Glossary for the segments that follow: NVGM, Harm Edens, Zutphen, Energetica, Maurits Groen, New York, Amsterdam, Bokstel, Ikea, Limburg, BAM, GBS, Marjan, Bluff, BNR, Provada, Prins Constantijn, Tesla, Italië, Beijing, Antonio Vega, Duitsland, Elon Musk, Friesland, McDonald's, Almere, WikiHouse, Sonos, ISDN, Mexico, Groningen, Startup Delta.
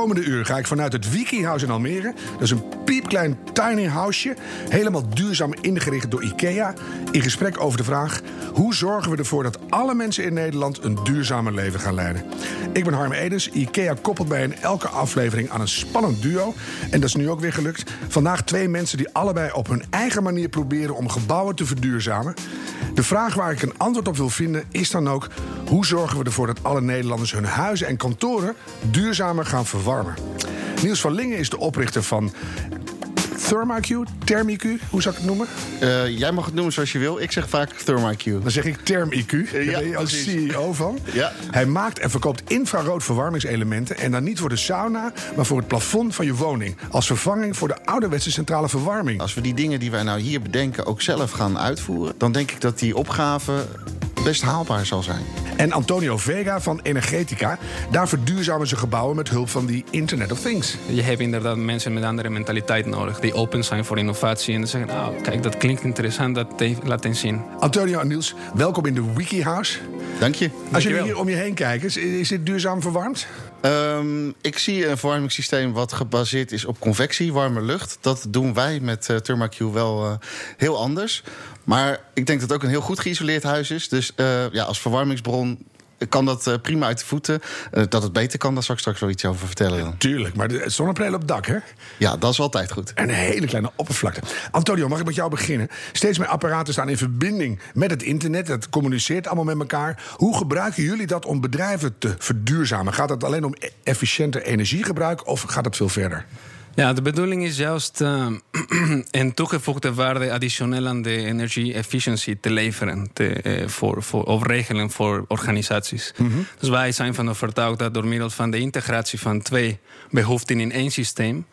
komende uur ga ik vanuit het WikiHouse in Almere. Dat is een piepklein tiny houseje. Helemaal duurzaam ingericht door Ikea. In gesprek over de vraag: hoe zorgen we ervoor dat alle mensen in Nederland een duurzamer leven gaan leiden? Ik ben Harm Edens. Ikea koppelt mij in elke aflevering aan een spannend duo. En dat is nu ook weer gelukt. Vandaag twee mensen die allebei op hun eigen manier proberen om gebouwen te verduurzamen. De vraag waar ik een antwoord op wil vinden is dan ook: hoe zorgen we ervoor dat alle Nederlanders hun huizen en kantoren duurzamer gaan verwarmen? Niels van Lingen is de oprichter van Therm-IQ, hoe zou ik het noemen? Jij mag het noemen zoals je wil. Ik zeg vaak Therm-IQ. Dan zeg ik Therm-IQ. Daar ben je als CEO van. Ja. Hij maakt en verkoopt infrarood verwarmingselementen. En dan niet voor de sauna, maar voor het plafond van je woning. Als vervanging voor de ouderwetse centrale verwarming. Als we die dingen die wij nou hier bedenken ook zelf gaan uitvoeren, dan denk ik dat die opgave best haalbaar zal zijn. En Antonio Vega van Energetica. Daar verduurzamen ze gebouwen met hulp van die Internet of Things. Je hebt inderdaad mensen met andere mentaliteit nodig, die open zijn voor innovatie en zeggen: nou, kijk, dat klinkt interessant, dat laat eens zien. Antonio en Niels, welkom in de WikiHouse. Dank je. Als jullie hier om je heen kijken, is dit duurzaam verwarmd? Ik zie een verwarmingssysteem wat gebaseerd is op convectie, warme lucht. Dat doen wij met Therm-IQ wel heel anders. Maar ik denk dat het ook een heel goed geïsoleerd huis is. Dus als verwarmingsbron kan dat prima uit de voeten. Dat het beter kan, daar zal ik straks wel iets over vertellen. Ja, tuurlijk, maar de zonnepanelen op het dak, hè? Ja, dat is altijd goed. En een hele kleine oppervlakte. Antonio, mag ik met jou beginnen? Steeds meer apparaten staan in verbinding met het internet. Dat communiceert allemaal met elkaar. Hoe gebruiken jullie dat om bedrijven te verduurzamen? Gaat het alleen om efficiënter energiegebruik of gaat het veel verder? Ja, de bedoeling is juist een toegevoegde waarde additioneel aan de energie-efficiëntie te leveren of regelen voor organisaties. Mm-hmm. Dus wij zijn van overtuigd dat door middel van de integratie van twee behoeften in één systeem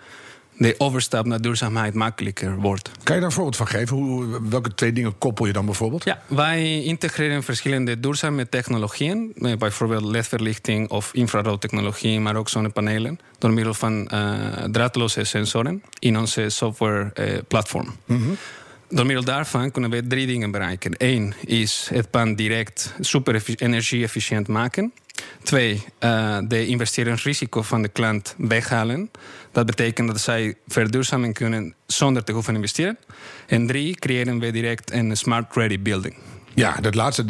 de overstap naar duurzaamheid makkelijker wordt. Kan je daar een voorbeeld van geven? Welke twee dingen koppel je dan bijvoorbeeld? Ja, wij integreren verschillende duurzame technologieën. Bijvoorbeeld ledverlichting of infraroodtechnologie, maar ook zonnepanelen. Door middel van draadloze sensoren in onze softwareplatform. Mm-hmm. Door middel daarvan kunnen we drie dingen bereiken. Eén is het pand direct super energie-efficiënt maken. 2, de investeringsrisico van de klant weghalen. Dat betekent dat zij verduurzamen kunnen zonder te hoeven investeren. En 3, creëren we direct een smart ready building. Ja, dat laatste,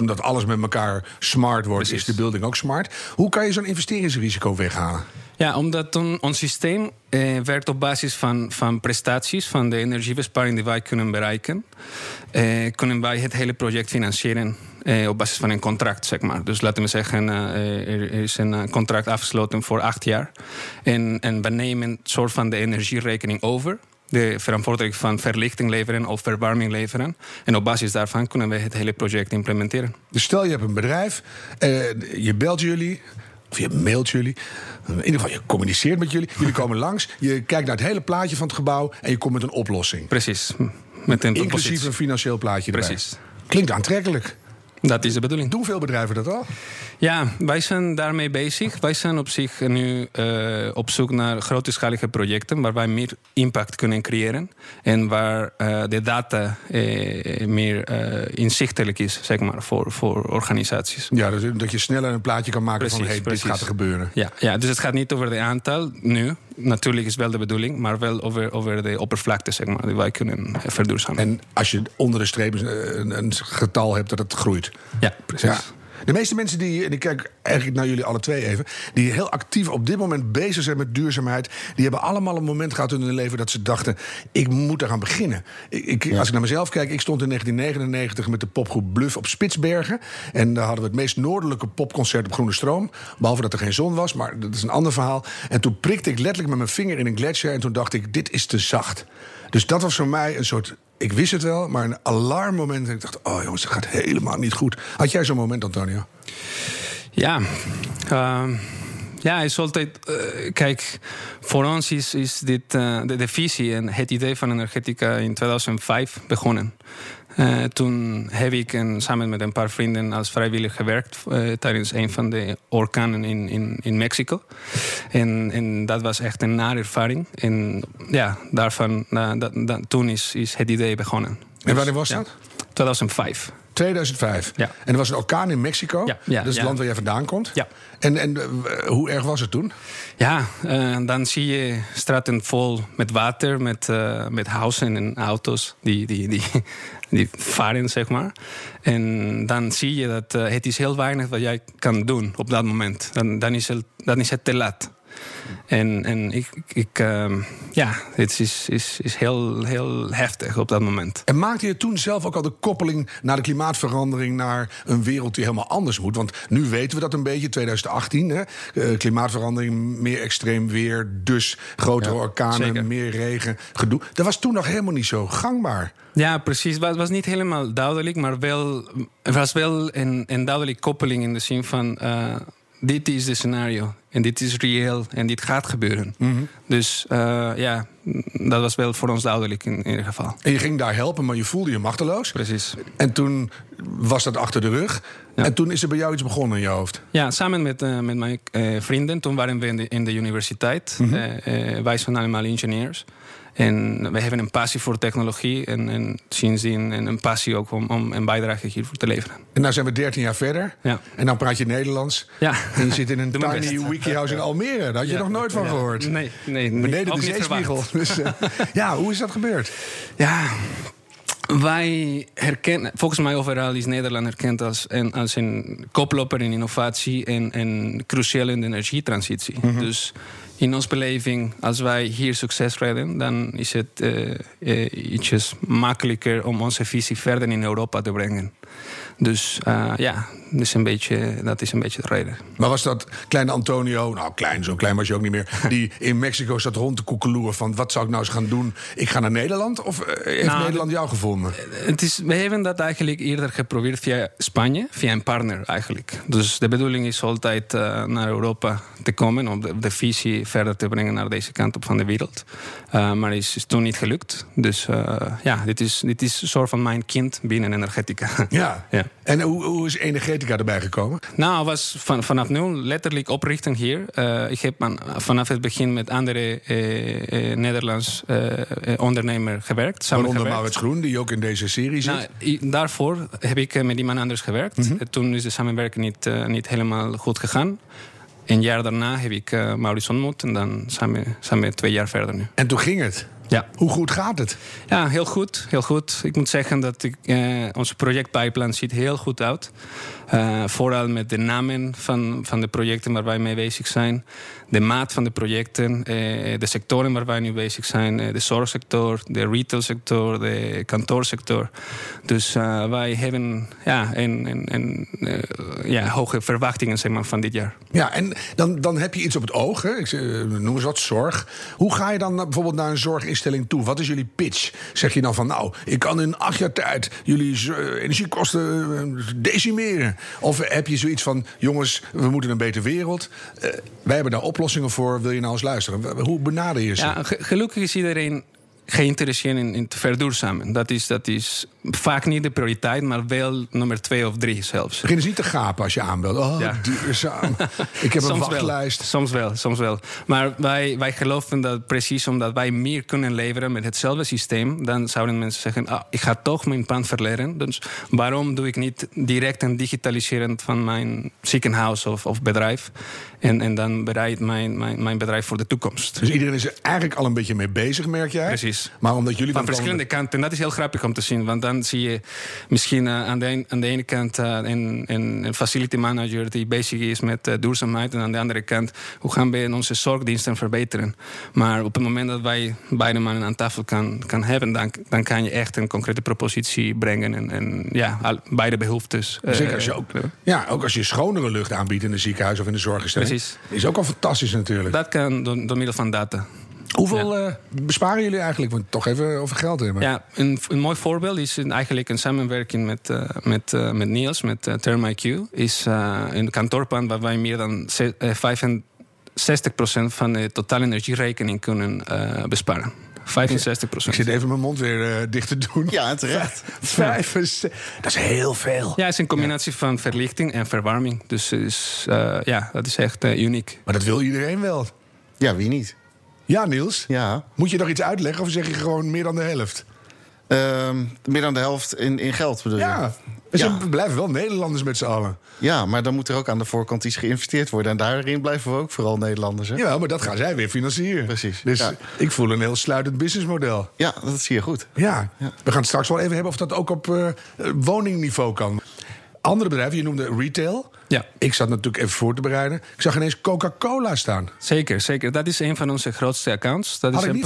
omdat alles met elkaar smart wordt, precies, is de building ook smart. Hoe kan je zo'n investeringsrisico weghalen? Ja, omdat ons systeem werkt op basis van prestaties, van de energiebesparing die wij kunnen bereiken. Kunnen wij het hele project financieren op basis van een contract, zeg maar. Dus laten we zeggen, er is een contract afgesloten voor 8 jaar. En we nemen een soort van de energierekening over. De verantwoordelijkheid van verlichting leveren of verwarming leveren. En op basis daarvan kunnen we het hele project implementeren. Dus stel je hebt een bedrijf, je belt jullie, of je mailt jullie. In ieder geval, je communiceert met jullie. Jullie komen langs, je kijkt naar het hele plaatje van het gebouw en je komt met een oplossing. Precies. Met een inclusief een financieel plaatje erbij. Precies. Klinkt aantrekkelijk. Dat is de bedoeling. Doen veel bedrijven dat al? Ja, wij zijn daarmee bezig. Wij zijn op zich nu op zoek naar groteschalige projecten waar wij meer impact kunnen creëren. En waar de data meer inzichtelijk is, zeg maar, voor organisaties. Ja, dus dat je sneller een plaatje kan maken, precies, van dit gaat er gebeuren. Ja, dus het gaat niet over de aantal nu. Natuurlijk is wel de bedoeling, maar wel over de oppervlakte, zeg maar, die wij kunnen verduurzamen. En als je onder de streep een getal hebt dat het groeit. Ja, precies. Ja. De meeste mensen en ik kijk eigenlijk naar jullie alle twee even, die heel actief op dit moment bezig zijn met duurzaamheid, die hebben allemaal een moment gehad in hun leven dat ze dachten: ik moet eraan beginnen. Als ik naar mezelf kijk, ik stond in 1999 met de popgroep Bluff op Spitsbergen. En daar hadden we het meest noordelijke popconcert op Groene Stroom. Behalve dat er geen zon was, maar dat is een ander verhaal. En toen prikte ik letterlijk met mijn vinger in een gletsjer en toen dacht ik: dit is te zacht. Dus dat was voor mij een soort... Ik wist het wel, maar een alarmmoment. En ik dacht: oh jongens, dat gaat helemaal niet goed. Had jij zo'n moment, Antonio? Ja, is altijd... kijk, voor ons is dit de visie en het idee van Energetica in 2005 begonnen. Toen heb ik samen met een paar vrienden als vrijwilliger gewerkt tijdens een van de orkanen in Mexico. En dat was echt een nare ervaring. En ja, daarvan, toen is het idee begonnen. En wanneer was dat? 2005. 2005. Ja. En er was een orkaan in Mexico. Ja. Ja. Dat is het land waar jij vandaan komt. Ja. En hoe erg was het toen? Ja, dan zie je straten vol met water, met huizen en auto's die varen, zeg maar. En dan zie je dat het is heel weinig wat jij kan doen op dat moment. Dan is het te laat. En het is heel heftig op dat moment. En maakte je toen zelf ook al de koppeling naar de klimaatverandering, naar een wereld die helemaal anders moet? Want nu weten we dat een beetje, 2018. Hè? Klimaatverandering, meer extreem weer, dus grotere orkanen, zeker. Meer regen, gedoe. Dat was toen nog helemaal niet zo gangbaar. Ja, precies. Het was niet helemaal duidelijk, maar er was wel een duidelijke koppeling in de zin van... Dit is het scenario. En dit is reëel. En dit gaat gebeuren. Mm-hmm. Dus dat was wel voor ons duidelijk in ieder geval. En je ging daar helpen, maar je voelde je machteloos. Precies. En toen was dat achter de rug. Ja. En toen is er bij jou iets begonnen in je hoofd. Ja, samen met mijn vrienden. Toen waren we in de universiteit. Mm-hmm. Wij zijn allemaal ingenieurs. En we hebben een passie voor technologie en sindsdien een passie ook om een bijdrage hiervoor te leveren. En nou zijn we 13 jaar verder. Ja. En dan praat je Nederlands. Ja. En je zit in een tiny WikiHouse in Almere. Daar had je nog nooit van gehoord. Nee. Beneden de zeespiegel. Dus, hoe is dat gebeurd? Ja, wij herkennen... Volgens mij overal is Nederland herkend als een koploper in innovatie en cruciaal in de energietransitie. Mm-hmm. Dus... In onze beleving, als wij hier succes redden... dan is het ietsjes makkelijker om onze visie verder in Europa te brengen. Dus dat is een beetje de reden. Maar was dat kleine Antonio... Nou, zo klein was je ook niet meer... die in Mexico zat rond te koekeloeren van... wat zou ik nou eens gaan doen? Ik ga naar Nederland? Of heeft Nederland jou gevonden? We hebben dat eigenlijk eerder geprobeerd via Spanje. Via een partner eigenlijk. Dus de bedoeling is altijd naar Europa te komen... om de visie verder te brengen naar deze kant op van de wereld. Maar is toen niet gelukt. Dus dit is een soort van mijn kind binnen Energetica. Ja. En hoe is Energetica erbij gekomen? Nou, was vanaf nu letterlijk oprichten hier. Ik heb vanaf het begin met andere Nederlands ondernemer gewerkt. Waaronder Maurits Groen, die ook in deze serie zit. Nou, daarvoor heb ik met iemand anders gewerkt. Mm-hmm. Toen is de samenwerking niet helemaal goed gegaan. Een jaar daarna heb ik Maurits ontmoet. En dan zijn we 2 jaar verder nu. En toen ging het? Ja. Hoe goed gaat het? Ja, heel goed. Heel goed. Ik moet zeggen dat onze projectpipeline ziet heel goed uit. Vooral met de namen van de projecten waar wij mee bezig zijn. De maat van de projecten. De sectoren waar wij nu bezig zijn. De zorgsector, de retailsector, de kantoorsector. Dus wij hebben hoge verwachtingen, zeg maar, van dit jaar. Ja, en dan heb je iets op het oog. Hè? Ik noem eens wat zorg. Hoe ga je dan bijvoorbeeld naar een zorginstelling toe? Wat is jullie pitch? Zeg je dan van, ik kan in 8 jaar tijd jullie energiekosten decimeren. Of heb je zoiets van, jongens, we moeten een betere wereld. Wij hebben daar oplossingen voor, wil je naar ons luisteren? Hoe benader je ze? Ja, gelukkig is iedereen geïnteresseerd in te verduurzamen. Dat is vaak niet de prioriteit, maar wel nummer 2 of 3 zelfs. Begin dus niet te gapen als je aanbelt. Duurzaam. Ik heb een wachtlijst. Soms wel. Maar wij geloven dat precies omdat wij meer kunnen leveren met hetzelfde systeem... dan zouden mensen zeggen, ik ga toch mijn pand verleren. Dus waarom doe ik niet direct een digitaliseren van mijn ziekenhuis of bedrijf? En dan bereidt mijn bedrijf voor de toekomst. Dus iedereen is er eigenlijk al een beetje mee bezig, merk jij? Precies. Maar omdat jullie van verschillende kanten. Dat is heel grappig om te zien, want dan zie je misschien aan de ene kant een facility manager die bezig is met duurzaamheid. En aan de andere kant, hoe gaan we onze zorgdiensten verbeteren? Maar op het moment dat wij beide mannen aan tafel kan hebben, dan kan je echt een concrete propositie brengen. En beide behoeftes. Zeker als je ook als je schonere lucht aanbiedt in een ziekenhuis of in de zorginstelling. Precies. Is ook al fantastisch natuurlijk. Dat kan door middel van data. Hoeveel besparen jullie eigenlijk? Want toch even over geld hebben. Ja, een mooi voorbeeld is eigenlijk een samenwerking met Niels, met Therm-IQ. Is een kantoorpand waar wij meer dan 65% van de totale energierekening kunnen besparen. 65%. Ik zit even mijn mond weer dicht te doen. Ja, terecht. 65. Dat is heel veel. Ja, het is een combinatie van verlichting en verwarming. Dus dat is echt uniek. Maar dat wil iedereen wel. Ja, wie niet? Ja, Niels. Ja. Moet je nog iets uitleggen of zeg je gewoon meer dan de helft? Meer dan de helft in geld bedoel je? Ja, we blijven wel Nederlanders met z'n allen. Ja, maar dan moet er ook aan de voorkant iets geïnvesteerd worden. En daarin blijven we ook vooral Nederlanders. Hè? Ja, maar dat gaan zij weer financieren. Precies. Dus ik voel een heel sluitend businessmodel. Ja, dat zie je goed. Ja, we gaan het straks wel even hebben of dat ook op woningniveau kan. Andere bedrijven, je noemde retail. Ja. Ik zat natuurlijk even voor te bereiden. Ik zag ineens Coca-Cola staan. Zeker, zeker. Dat is een van onze grootste accounts. Dat is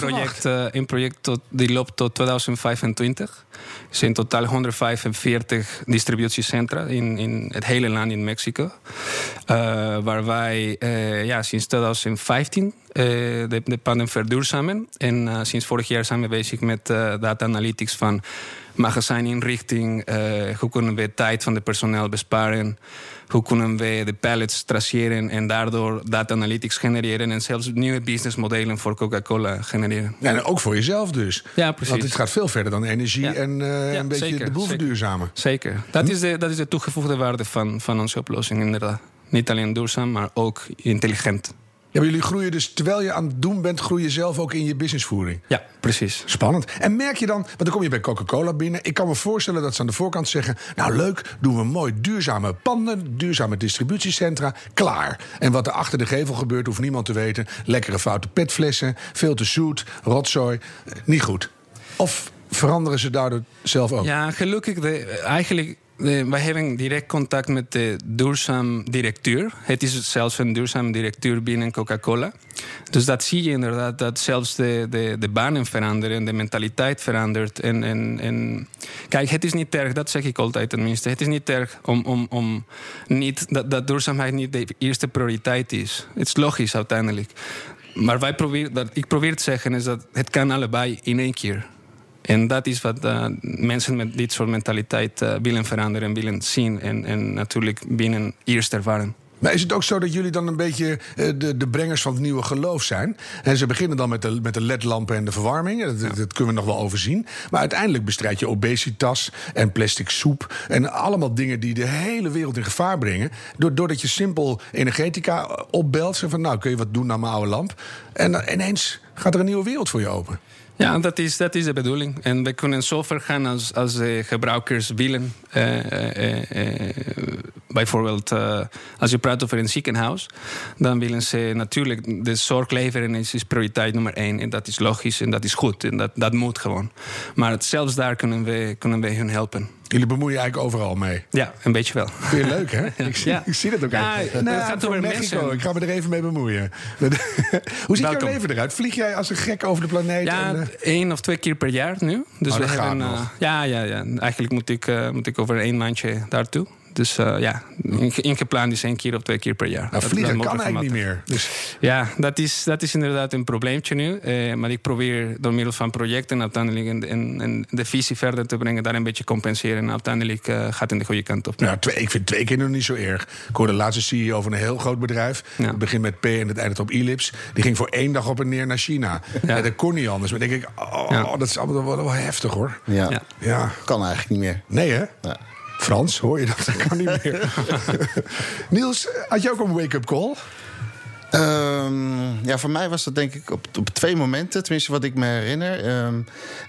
een project die loopt tot 2025. Er zijn in totaal 145 distributiecentra in het hele land in Mexico. Waar wij sinds 2015 de panden verduurzamen. En sinds vorig jaar zijn we bezig met data analytics van magazijninrichting. Hoe kunnen we tijd van het personeel besparen? Hoe kunnen we de pallets traceren en daardoor data analytics genereren en zelfs nieuwe businessmodellen voor Coca-Cola genereren? Ja, en ook voor jezelf dus. Ja, precies. Want het gaat veel verder dan energie en een beetje de boel verduurzamen. Zeker. Dat is de toegevoegde waarde van onze oplossing, inderdaad. Niet alleen duurzaam, maar ook intelligent. Ja, maar jullie groeien dus, terwijl je aan het doen bent, groei je zelf ook in je businessvoering. Ja, precies. Spannend. En merk je dan, want dan kom je bij Coca-Cola binnen. Ik kan me voorstellen dat ze aan de voorkant zeggen, nou leuk, doen we mooi duurzame panden, duurzame distributiecentra, klaar. En wat er achter de gevel gebeurt, hoeft niemand te weten. Lekkere foute petflessen, veel te zoet, rotzooi, niet goed. Of veranderen ze daardoor zelf ook? Ja, gelukkig eigenlijk... Wij hebben direct contact met de duurzaam directeur. Het is zelfs een duurzaam directeur binnen Coca-Cola. Dus dat zie je inderdaad, dat zelfs de banen veranderen, de mentaliteit verandert. En kijk, het is niet erg, dat zeg ik altijd tenminste. Het is niet erg om niet, dat duurzaamheid niet de eerste prioriteit is. Het is logisch uiteindelijk. Maar ik probeer te zeggen is dat het kan allebei in één keer. En dat is wat mensen met dit soort mentaliteit willen veranderen, willen zien en natuurlijk binnen eerst ervaren. Maar is het ook zo dat jullie dan een beetje de brengers van het nieuwe geloof zijn? En ze beginnen dan met de ledlampen en de verwarming. Dat kunnen we nog wel overzien. Maar uiteindelijk bestrijd je obesitas en plastic soep. En allemaal dingen die de hele wereld in gevaar brengen. Doordat je simpel Energetica opbelt. Zeg van, nou, kun je wat doen aan mijn oude lamp? En ineens gaat er een nieuwe wereld voor je open. Ja, dat is de bedoeling. En we kunnen zo ver gaan als de gebruikers willen. Bijvoorbeeld, als je praat over een ziekenhuis, dan willen ze natuurlijk de zorg leveren is prioriteit nummer 1. En dat is logisch en dat is goed en dat moet gewoon. Maar zelfs daar kunnen we hun helpen. Jullie bemoeien eigenlijk overal mee. Ja, een beetje wel. Vind je leuk, hè? Ik zie dat ook eigenlijk. Het gaat over Mexico. Ik ga me er even mee bemoeien. Hoe ziet jouw leven eruit? Vlieg jij als een gek over de planeet? Ja, 1 of 2 keer per jaar nu. Dus we hebben. Ja. Eigenlijk moet ik over 1 maandje daartoe. Dus ingepland is 1 keer of 2 keer per jaar. Nou, vliegen kan eigenlijk niet meer. Dus. Ja, dat is inderdaad een probleemtje nu. Maar ik probeer door middel van projecten uiteindelijk en de visie verder te brengen, daar een beetje compenseren. En uiteindelijk gaat het in de goede kant op. Nou, ik vind 2 keer nog niet zo erg. Ik hoorde de laatste CEO van een heel groot bedrijf. Ja. Het begint met P en het eindigt op Ilips. Die ging voor 1 dag op en neer naar China. Ja. Dat kon niet anders. Maar dan denk ik, dat is allemaal wel heftig hoor. Ja. Kan eigenlijk niet meer. Nee hè? Ja. Frans, hoor je dat? Dat kan niet meer. Niels, had je ook een wake-up call? Voor mij was dat denk ik op 2 momenten. Tenminste, wat ik me herinner.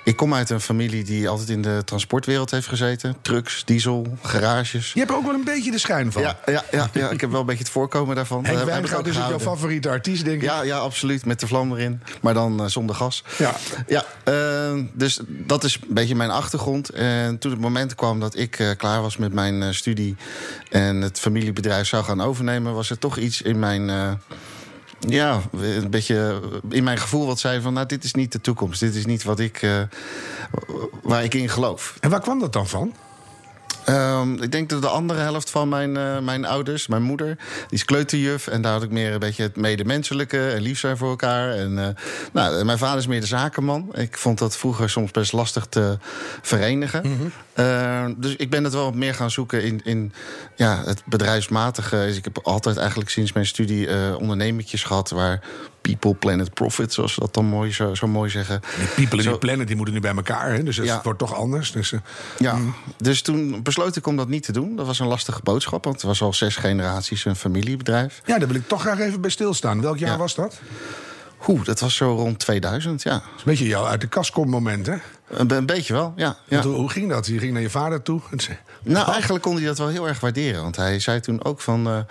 Ik kom uit een familie die altijd in de transportwereld heeft gezeten. Trucks, diesel, garages. Je hebt er ook wel een beetje de schijn van. Ja, ik heb wel een beetje het voorkomen daarvan. En Wijngaard is ook jouw favoriete artiest, denk ik. Ja, absoluut. Met de vlam erin. Maar dan zonder gas. Ja, dus dat is een beetje mijn achtergrond. En toen het moment kwam dat ik klaar was met mijn studie en het familiebedrijf zou gaan overnemen, was er toch iets in mijn... een beetje in mijn gevoel wat zei van, nou, dit is niet de toekomst. Dit is niet waar ik in geloof. En waar kwam dat dan van? Ik denk dat de andere helft van mijn ouders, mijn moeder, die is kleuterjuf. En daar had ik meer een beetje het medemenselijke en lief zijn voor elkaar. En mijn vader is meer de zakenman. Ik vond dat vroeger soms best lastig te verenigen. Mm-hmm. Dus ik ben het wel wat meer gaan zoeken in het bedrijfsmatige. Dus ik heb altijd eigenlijk sinds mijn studie ondernemertjes gehad waar people, planet, profit, zoals ze dat dan mooi, zo mooi zeggen. Die people en die planet, die moeten nu bij elkaar. Hè? Dus het wordt toch anders. Dus, dus toen besloot ik om dat niet te doen. Dat was een lastige boodschap, want het was al 6 generaties een familiebedrijf. Ja, daar wil ik toch graag even bij stilstaan. Welk jaar was dat? Dat was zo rond 2000, ja. Een beetje jouw uit de kast kom moment, hè? Een beetje wel, ja. Hoe ging dat? Je ging naar je vader toe? Nou, eigenlijk kon hij dat wel heel erg waarderen. Want hij zei toen ook van...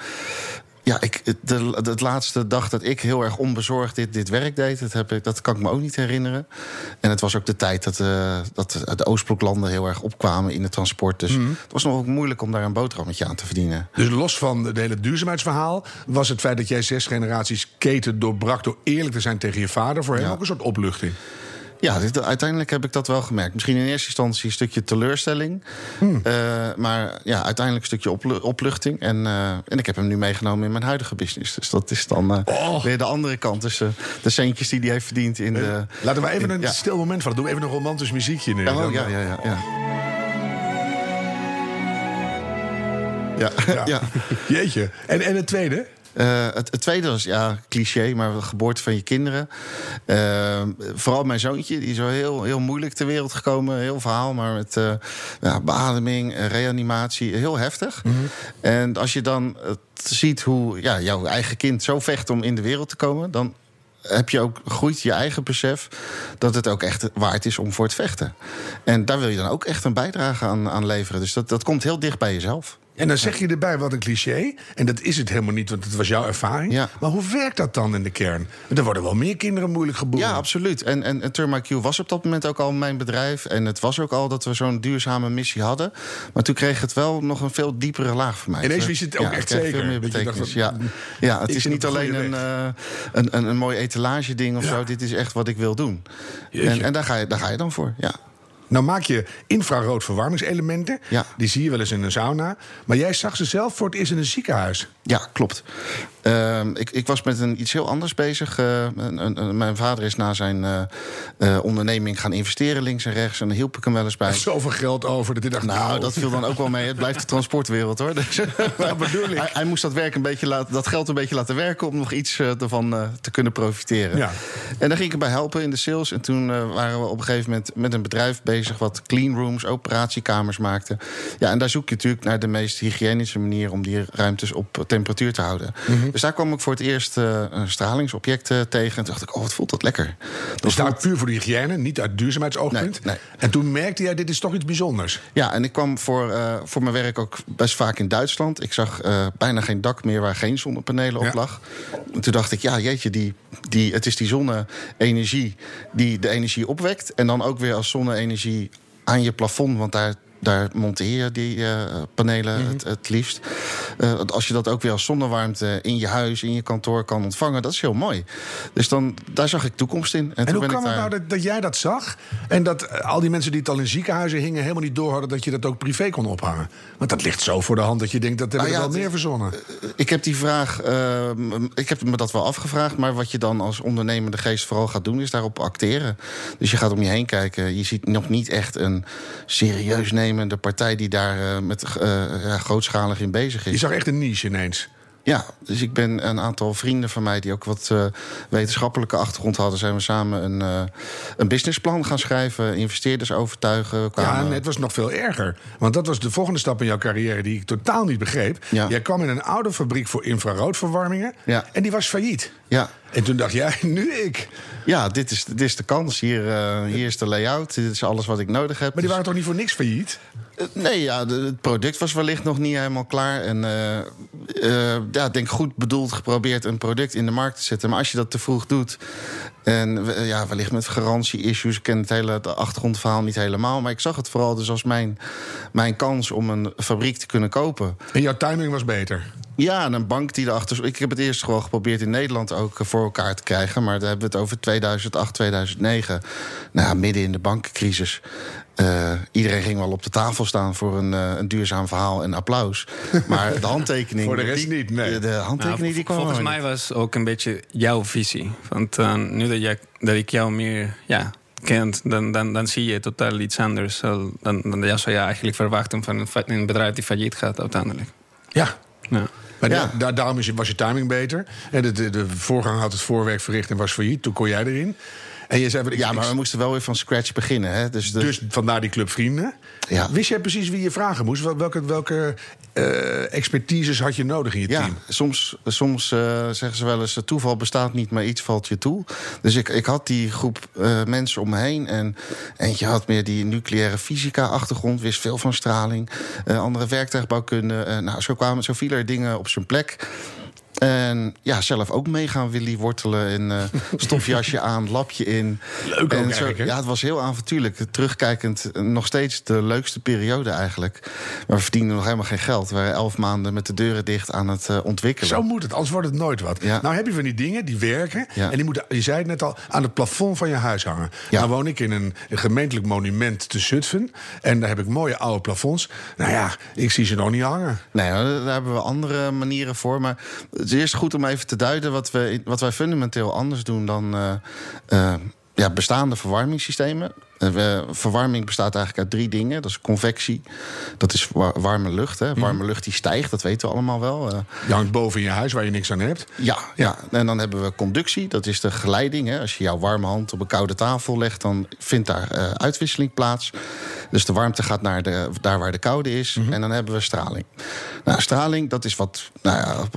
Het laatste dag dat ik heel erg onbezorgd dit werk deed... Dat kan ik me ook niet herinneren. En het was ook de tijd dat de Oostbloklanden heel erg opkwamen in het transport. Dus het was nog ook moeilijk om daar een boterhammetje aan te verdienen. Dus los van het hele duurzaamheidsverhaal... was het feit dat jij 6 generaties keten doorbrak... door eerlijk te zijn tegen je vader voor hem ook een soort opluchting. Ja, uiteindelijk heb ik dat wel gemerkt. Misschien in eerste instantie een stukje teleurstelling. Maar ja, uiteindelijk een stukje opluchting. En ik heb hem nu meegenomen in mijn huidige business. Dus dat is dan weer de andere kant. Dus de centjes die hij heeft verdiend. Laten we even een stil moment van. Doe even een romantisch muziekje nu. Ja. Jeetje. En het tweede... Het tweede was, cliché, maar de geboorte van je kinderen. Vooral mijn zoontje, die is wel heel, heel moeilijk ter wereld gekomen. Heel verhaal, maar met beademing, reanimatie, heel heftig. Mm-hmm. En als je dan ziet hoe jouw eigen kind zo vecht om in de wereld te komen... dan heb je ook groeit je eigen besef dat het ook echt waard is om voor het vechten. En daar wil je dan ook echt een bijdrage aan leveren. Dus dat komt heel dicht bij jezelf. En dan zeg je erbij, wat een cliché. En dat is het helemaal niet, want het was jouw ervaring. Ja. Maar hoe werkt dat dan in de kern? Want er worden wel meer kinderen moeilijk geboren. Ja, absoluut. En Therm-IQ was op dat moment ook al mijn bedrijf. En het was ook al dat we zo'n duurzame missie hadden. Maar toen kreeg het wel nog een veel diepere laag voor mij. Ineens wist je het ook echt zeker. Veel meer betekenis. Het is niet alleen een mooi etalage ding of zo. Dit is echt wat ik wil doen. En daar ga je dan voor, ja. Nou maak je infrarood verwarmingselementen. Ja. Die zie je wel eens in een sauna. Maar jij zag ze zelf voor het eerst in een ziekenhuis. Ja, klopt. Ik was met iets heel anders bezig. Mijn vader is na zijn onderneming gaan investeren links en rechts. En daar hielp ik hem wel eens bij. Er is zoveel geld over. Dat ik dacht, dat viel dan ook wel mee. Het blijft de transportwereld, hoor. Dus, dat bedoel ik. Hij moest dat geld een beetje laten werken... om nog iets ervan te kunnen profiteren. Ja. En daar ging ik hem bij helpen in de sales. En toen waren we op een gegeven moment met een bedrijf bezig... wat cleanrooms, operatiekamers maakte. Ja, en daar zoek je natuurlijk naar de meest hygiënische manier... om die ruimtes op temperatuur te houden. Mm-hmm. Dus daar kwam ik voor het eerst een stralingsobject tegen. En toen dacht ik, wat voelt dat lekker. Dus daar puur voor de hygiëne, niet uit duurzaamheidsoogpunt. Nee. En toen merkte jij, dit is toch iets bijzonders. Ja, en ik kwam voor mijn werk ook best vaak in Duitsland. Ik zag bijna geen dak meer waar geen zonnepanelen op lag. En toen dacht ik, het is die zonne-energie die de energie opwekt. En dan ook weer als zonne-energie aan je plafond, want daar monteer je die panelen het liefst. Als je dat ook weer als zonnewarmte in je huis, in je kantoor kan ontvangen... dat is heel mooi. Dus daar zag ik toekomst in. En hoe kwam het nou dat jij dat zag... en dat al die mensen die het al in ziekenhuizen hingen... helemaal niet door hadden dat je dat ook privé kon ophangen? Want dat ligt zo voor de hand dat je denkt... dat hebben we wel meer verzonnen. Ik heb die vraag... ik heb me dat wel afgevraagd... maar wat je dan als ondernemende geest vooral gaat doen... is daarop acteren. Dus je gaat om je heen kijken. Je ziet nog niet echt een serieus nemen... de partij die daar grootschalig in bezig is. Je zag echt een niche ineens. Ja, dus ik ben een aantal vrienden van mij... die ook wat wetenschappelijke achtergrond hadden... zijn we samen een businessplan gaan schrijven... investeerders overtuigen. Ja, en het was nog veel erger. Want dat was de volgende stap in jouw carrière... die ik totaal niet begreep. Ja. Jij kwam in een oude fabriek voor infraroodverwarmingen... en die was failliet. Ja. En toen dacht jij, nu ik. Ja, dit is de kans. Hier is de layout. Dit is alles wat ik nodig heb. Maar die waren toch niet voor niks failliet? Het product was wellicht nog niet helemaal klaar. En denk goed bedoeld geprobeerd een product in de markt te zetten. Maar als je dat te vroeg doet... en wellicht met garantie-issues. Ik ken het hele achtergrondverhaal niet helemaal. Maar ik zag het vooral dus als mijn kans om een fabriek te kunnen kopen. En jouw timing was beter? Ja, en een bank die erachter... Ik heb het eerst gewoon geprobeerd in Nederland ook voor elkaar te krijgen. Maar daar hebben we het over 2008, 2009. Nou, midden in de bankencrisis. Iedereen ging wel op de tafel staan voor een duurzaam verhaal en applaus. Maar de handtekening... voor de rest niet, nee. De handtekening die kwam volgens mij was ook een beetje jouw visie. Want nu dat ik jou meer kent, dan zie je totaal iets anders. Dan zou je eigenlijk verwachten van een bedrijf die failliet gaat uiteindelijk. Ja. Maar daarom was je timing beter. De voorgang had het voorwerk verricht en was failliet. Toen kon jij erin. En je zei, ja, maar we moesten wel weer van scratch beginnen. Hè? Dus vandaar die club vrienden. Ja. Wist jij precies wie je vragen moest? Welke expertises had je nodig in je team? Soms zeggen ze wel eens, toeval bestaat niet, maar iets valt je toe. Dus ik had die groep mensen om me heen. En eentje had meer die nucleaire fysica-achtergrond, wist veel van straling. Andere werktuigbouwkunde. Zo viel er dingen op zijn plek. En ja, zelf ook mee gaan willen wortelen. En stofjasje aan, lapje in. Leuk en ook zo, ja, het was heel avontuurlijk. Terugkijkend nog steeds de leukste periode eigenlijk. Maar we verdienden nog helemaal geen geld. We waren 11 maanden met de deuren dicht aan het ontwikkelen. Zo moet het, anders wordt het nooit wat. Ja. Nou heb je van die dingen, die werken. Ja. En die moeten, je zei het net al, aan het plafond van je huis hangen. Ja. Nou woon ik in een gemeentelijk monument te Zutphen. En daar heb ik mooie oude plafonds. Nou ja, ik zie ze nog niet hangen. Nee, daar hebben we andere manieren voor, maar... Het is eerst goed om even te duiden wat wij fundamenteel anders doen dan bestaande verwarmingssystemen. Verwarming bestaat eigenlijk uit 3 dingen. Dat is convectie, dat is warme lucht. Hè. Warme lucht die stijgt, dat weten we allemaal wel. Je hangt boven in je huis waar je niks aan hebt. Ja. En dan hebben we conductie, dat is de geleiding. Hè. Als je jouw warme hand op een koude tafel legt, dan vindt daar uitwisseling plaats. Dus de warmte gaat naar daar waar de koude is. En dan hebben we straling. Nou, straling, dat is wat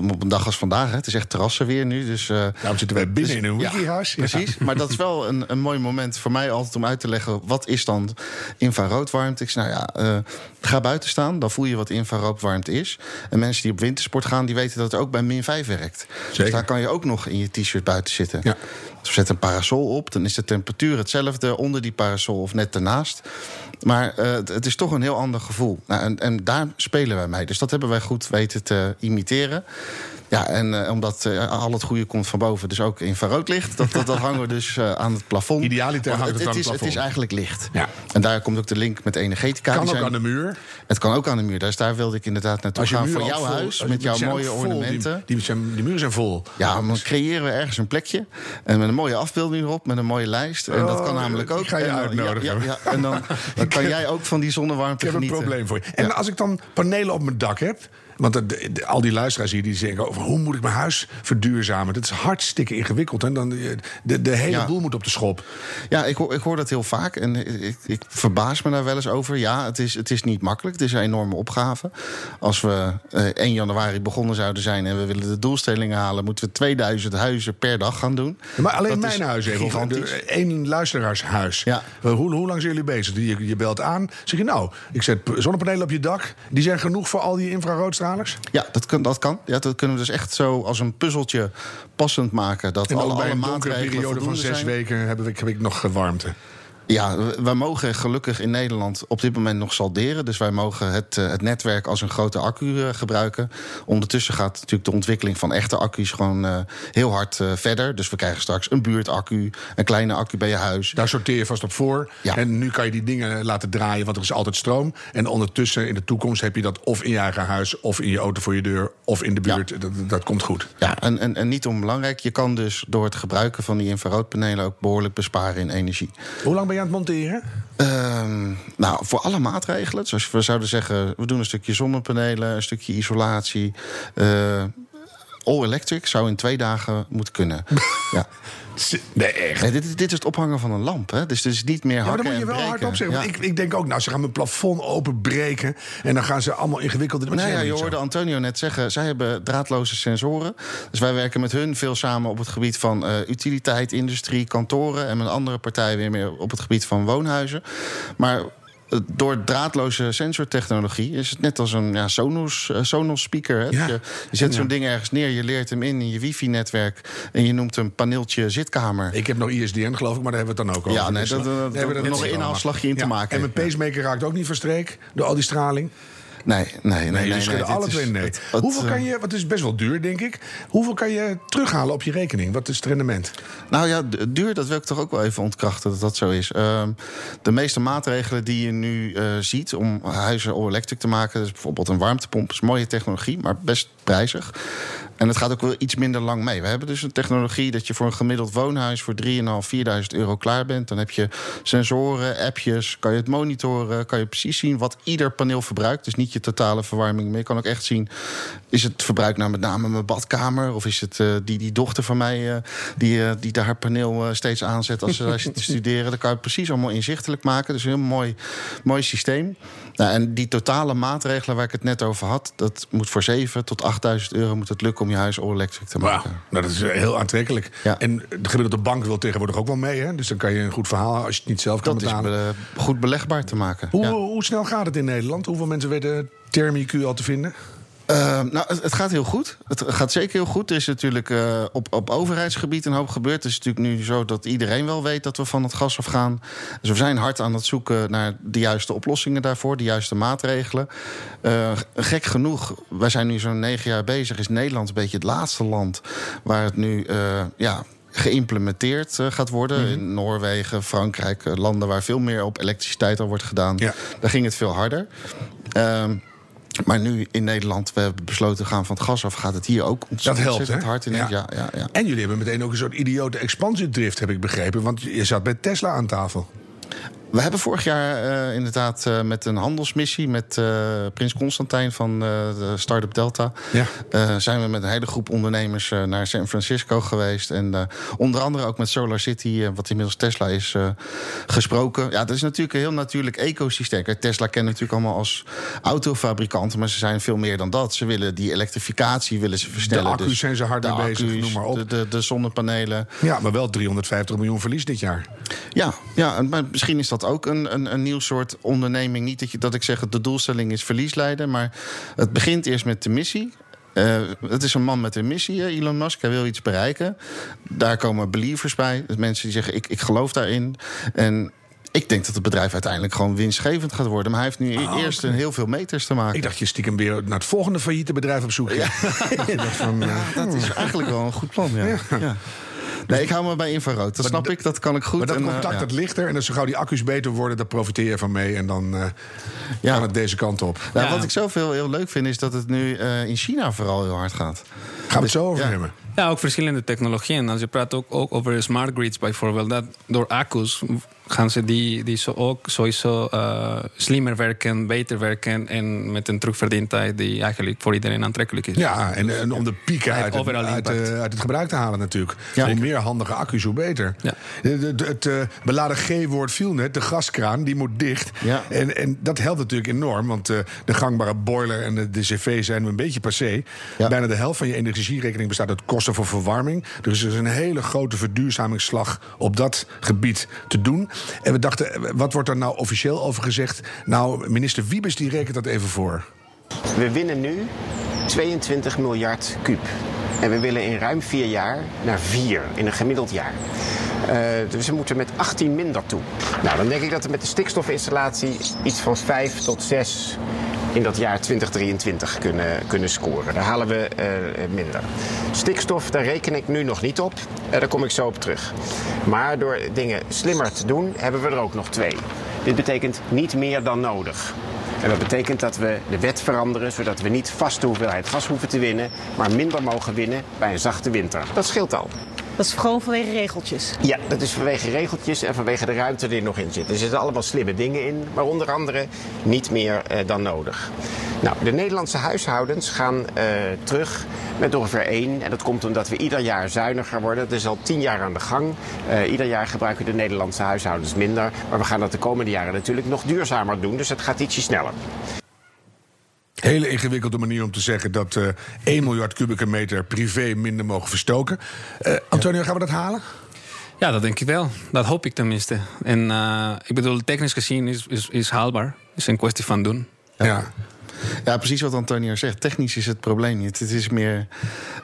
op een dag als vandaag. Hè. Het is echt terrassen weer nu. Dus, daarom zitten wij binnen in een WikiHouse. Ja, precies, maar dat is wel een mooi moment voor mij altijd om uit te leggen... Wat is dan infraroodwarmte? Ik zei, ga buiten staan, dan voel je wat infraroodwarmte is. En mensen die op wintersport gaan, die weten dat het ook bij min 5 werkt. Zeker. Dus daar kan je ook nog in je t-shirt buiten zitten. Ja. Dus zet een parasol op, dan is de temperatuur hetzelfde... onder die parasol of net ernaast. Maar het is toch een heel ander gevoel. Nou, en daar spelen wij mee. Dus dat hebben wij goed weten te imiteren. Ja, en omdat al het goede komt van boven, dus ook infrarood licht... dat hangen we dus aan het plafond. Idealiter hangt het aan het plafond. Het is eigenlijk licht. Ja. En daar komt ook de link met Energetica. Het kan ook aan de muur. Het kan ook aan de muur. Dus daar wilde ik inderdaad naartoe gaan van jouw huis... met jouw mooie ornamenten. Die muren zijn vol. Ja, dan creëren we ergens een plekje. En met een mooie afbeelding erop, met een mooie lijst. En dat kan namelijk ook. Ik ga je uitnodigen. Ja, en dan kan jij ook van die zonnewarmte genieten. Ik heb een probleem voor je. En als ik dan panelen op mijn dak heb... Want al die luisteraars hier die zeggen over hoe moet ik mijn huis verduurzamen? Dat is hartstikke ingewikkeld. En dan de hele boel moet op de schop. Ja, ik hoor dat heel vaak. En ik verbaas me daar wel eens over. Ja, het is niet makkelijk. Het is een enorme opgave. Als we 1 januari begonnen zouden zijn... en we willen de doelstellingen halen... moeten we 2000 huizen per dag gaan doen. Ja, maar alleen dat mijn huis even. 1 luisteraarshuis. Ja. Hoe lang zijn jullie bezig? Je belt aan. Zeg je nou, ik zet zonnepanelen op je dak. Die zijn genoeg voor al die infraroodstraling. Ja, dat kan. Ja, dat kunnen we dus echt zo als een puzzeltje passend maken. Dat en ook bij een donkere periode van 6 weken heb ik nog warmte. Ja, wij mogen gelukkig in Nederland op dit moment nog salderen. Dus wij mogen het netwerk als een grote accu gebruiken. Ondertussen gaat natuurlijk de ontwikkeling van echte accu's gewoon heel hard verder. Dus we krijgen straks een buurtaccu, een kleine accu bij je huis. Daar sorteer je vast op voor. Ja. En nu kan je die dingen laten draaien, want er is altijd stroom. En ondertussen in de toekomst heb je dat of in je eigen huis... of in je auto voor je deur, of in de buurt. Ja. Dat komt goed. Ja, en niet onbelangrijk. Je kan dus door het gebruiken van die infraroodpanelen... ook behoorlijk besparen in energie. Hoe lang ben je aan het monteren? Voor alle maatregelen. Zoals we zouden zeggen, we doen een stukje zonnepanelen, een stukje isolatie. All electric zou in 2 dagen moeten kunnen. Ja. Nee, echt. Nee, dit is het ophangen van een lamp. Hè? Dus het is niet meer hakken en breken. Maar dan moet je wel hard op zeggen. Ja. Ik denk ook, ze gaan mijn plafond openbreken... en dan gaan ze allemaal ingewikkelde... Je hoorde Antonio net zeggen, zij hebben draadloze sensoren. Dus wij werken met hun veel samen op het gebied van utiliteit, industrie, kantoren... en met andere partijen weer meer op het gebied van woonhuizen. Maar... door draadloze sensortechnologie is het net als een Sonos-speaker. Ja. Je zet zo'n ding ergens neer, je leert hem in je wifi-netwerk... en je noemt hem paneeltje zitkamer. Ik heb nog ISDN, geloof ik, maar daar hebben we het dan ook over. Ja, nee, daar hebben we er nog een inhaalslagje in te maken. En mijn pacemaker raakt ook niet van streek door al die straling. Nee. Dus alle twee nee. Hoeveel kan je, wat is best wel duur, denk ik... hoeveel kan je terughalen op je rekening? Wat is het rendement? Nou ja, duur, dat wil ik toch ook wel even ontkrachten dat dat zo is. De meeste maatregelen die je nu ziet om huizen all-electric te maken... dus bijvoorbeeld een warmtepomp, is mooie technologie, maar best prijzig... En het gaat ook wel iets minder lang mee. We hebben dus een technologie dat je voor een gemiddeld woonhuis voor 3.500, 4.000 euro klaar bent. Dan heb je sensoren, appjes, kan je het monitoren, kan je precies zien wat ieder paneel verbruikt. Dus niet je totale verwarming, maar je kan ook echt zien, is het verbruik nou met name mijn badkamer? Of is het die dochter van mij die haar paneel steeds aanzet als ze zit te studeren? Dat kan je precies allemaal inzichtelijk maken. Dus een heel mooi systeem. Nou, en die totale maatregelen waar ik het net over had, dat moet voor 7.000 tot 8.000 euro moet het lukken om je huis all-electric te maken. Wow, nou, dat is heel aantrekkelijk. Ja. En de gemiddelde bank wil tegenwoordig ook wel mee, hè? Dus dan kan je een goed verhaal, als je het niet zelf kan betalen. Dat is goed belegbaar te maken. Hoe snel gaat het in Nederland? Hoeveel mensen weten Therm-IQ al te vinden? Het gaat heel goed. Het gaat zeker heel goed. Er is natuurlijk op overheidsgebied een hoop gebeurd. Het is natuurlijk nu zo dat iedereen wel weet dat we van het gas af gaan. Dus we zijn hard aan het zoeken naar de juiste oplossingen daarvoor, de juiste maatregelen. Gek genoeg, wij zijn nu zo'n 9 jaar bezig, is Nederland een beetje het laatste land waar het nu geïmplementeerd gaat worden. Mm-hmm. In Noorwegen, Frankrijk, landen waar veel meer op elektriciteit al wordt gedaan. Ja. Daar ging het veel harder. Maar nu in Nederland, we hebben besloten te gaan van het gas af, gaat het hier ook ontzettend hard in. Ja. Ja. En jullie hebben meteen ook een soort idiote expansiedrift, heb ik begrepen. Want je zat bij Tesla aan tafel. We hebben vorig jaar inderdaad met een handelsmissie met Prins Constantijn van de Startup Delta. Ja. Zijn we met een hele groep ondernemers naar San Francisco geweest. En onder andere ook met Solar City, wat inmiddels Tesla is, gesproken. Ja, dat is natuurlijk een heel natuurlijk ecosysteem. Kijk, Tesla kennen natuurlijk allemaal als autofabrikanten, maar ze zijn veel meer dan dat. Ze willen die elektrificatie versnellen. De accu's zijn ze hard mee bezig, noem maar op. De zonnepanelen. Ja, maar wel 350 miljoen verlies dit jaar. Ja, maar misschien is dat ook een nieuw soort onderneming. Niet dat ik zeg, de doelstelling is verlies leiden, maar het begint eerst met de missie. Het is een man met een missie, Elon Musk. Hij wil iets bereiken. Daar komen believers bij. Dus mensen die zeggen, ik geloof daarin. En ik denk dat het bedrijf uiteindelijk gewoon winstgevend gaat worden. Maar hij heeft nu eerst heel veel meters te maken. Ik dacht, je stiekem weer naar het volgende failliete bedrijf op zoek. Ja. Dat is eigenlijk wel een goed plan, ja. Nee, ik hou me bij infrarood. Dat snap ik, dat kan ik goed. Maar dat contact, dat ligt er. En als zo gauw die accu's beter worden, daar profiteer je van mee. En dan gaan het deze kant op. Nou, wat ik zoveel heel leuk vind, is dat het nu in China vooral heel hard gaat. Gaan we het zo overnemen? Ja, ook verschillende technologieën. Als je praat ook over smart grids bijvoorbeeld. Dat door accu's gaan ze die zo ook sowieso slimmer werken, beter werken. En met een terugverdientijd die eigenlijk voor iedereen aantrekkelijk is. Ja, en om de pieken uit het gebruik te halen natuurlijk. Ja. Hoe meer handige accu's, hoe beter. Ja. Het beladen G-woord viel net. De gaskraan, die moet dicht. Ja. En dat helpt natuurlijk enorm. Want de gangbare boiler en de cv zijn we een beetje passé. Ja. Bijna de helft van je energierekening bestaat uit kosten voor verwarming. Dus er is een hele grote verduurzamingsslag op dat gebied te doen. En we dachten, wat wordt er nou officieel over gezegd? Nou, minister Wiebes die rekent dat even voor. We winnen nu 22 miljard kuub. En we willen in ruim 4 jaar naar 4 in een gemiddeld jaar. Dus we moeten met 18 minder toe. Nou, dan denk ik dat er met de stikstofinstallatie iets van 5 tot 6... in dat jaar 2023 kunnen scoren. Daar halen we minder. Stikstof, daar reken ik nu nog niet op. Daar kom ik zo op terug. Maar door dingen slimmer te doen, hebben we er ook nog 2. Dit betekent niet meer dan nodig. En dat betekent dat we de wet veranderen, zodat we niet vast de hoeveelheid gas hoeven te winnen, maar minder mogen winnen bij een zachte winter. Dat scheelt al. Dat is gewoon vanwege regeltjes? Ja, dat is vanwege regeltjes en vanwege de ruimte die er nog in zit. Er zitten allemaal slimme dingen in, maar onder andere niet meer dan nodig. Nou, de Nederlandse huishoudens gaan terug met ongeveer 1. En dat komt omdat we ieder jaar zuiniger worden. Dat is al 10 jaar aan de gang. Ieder jaar gebruiken de Nederlandse huishoudens minder. Maar we gaan dat de komende jaren natuurlijk nog duurzamer doen. Dus dat gaat ietsje sneller. Hele ingewikkelde manier om te zeggen dat 1 miljard kubieke meter privé minder mogen verstoken. Antonio, gaan we dat halen? Ja, dat denk ik wel. Dat hoop ik tenminste. En ik bedoel, technisch gezien is haalbaar. Is een kwestie van doen. Ja. Ja, precies wat Antonio zegt. Technisch is het probleem niet. Het is meer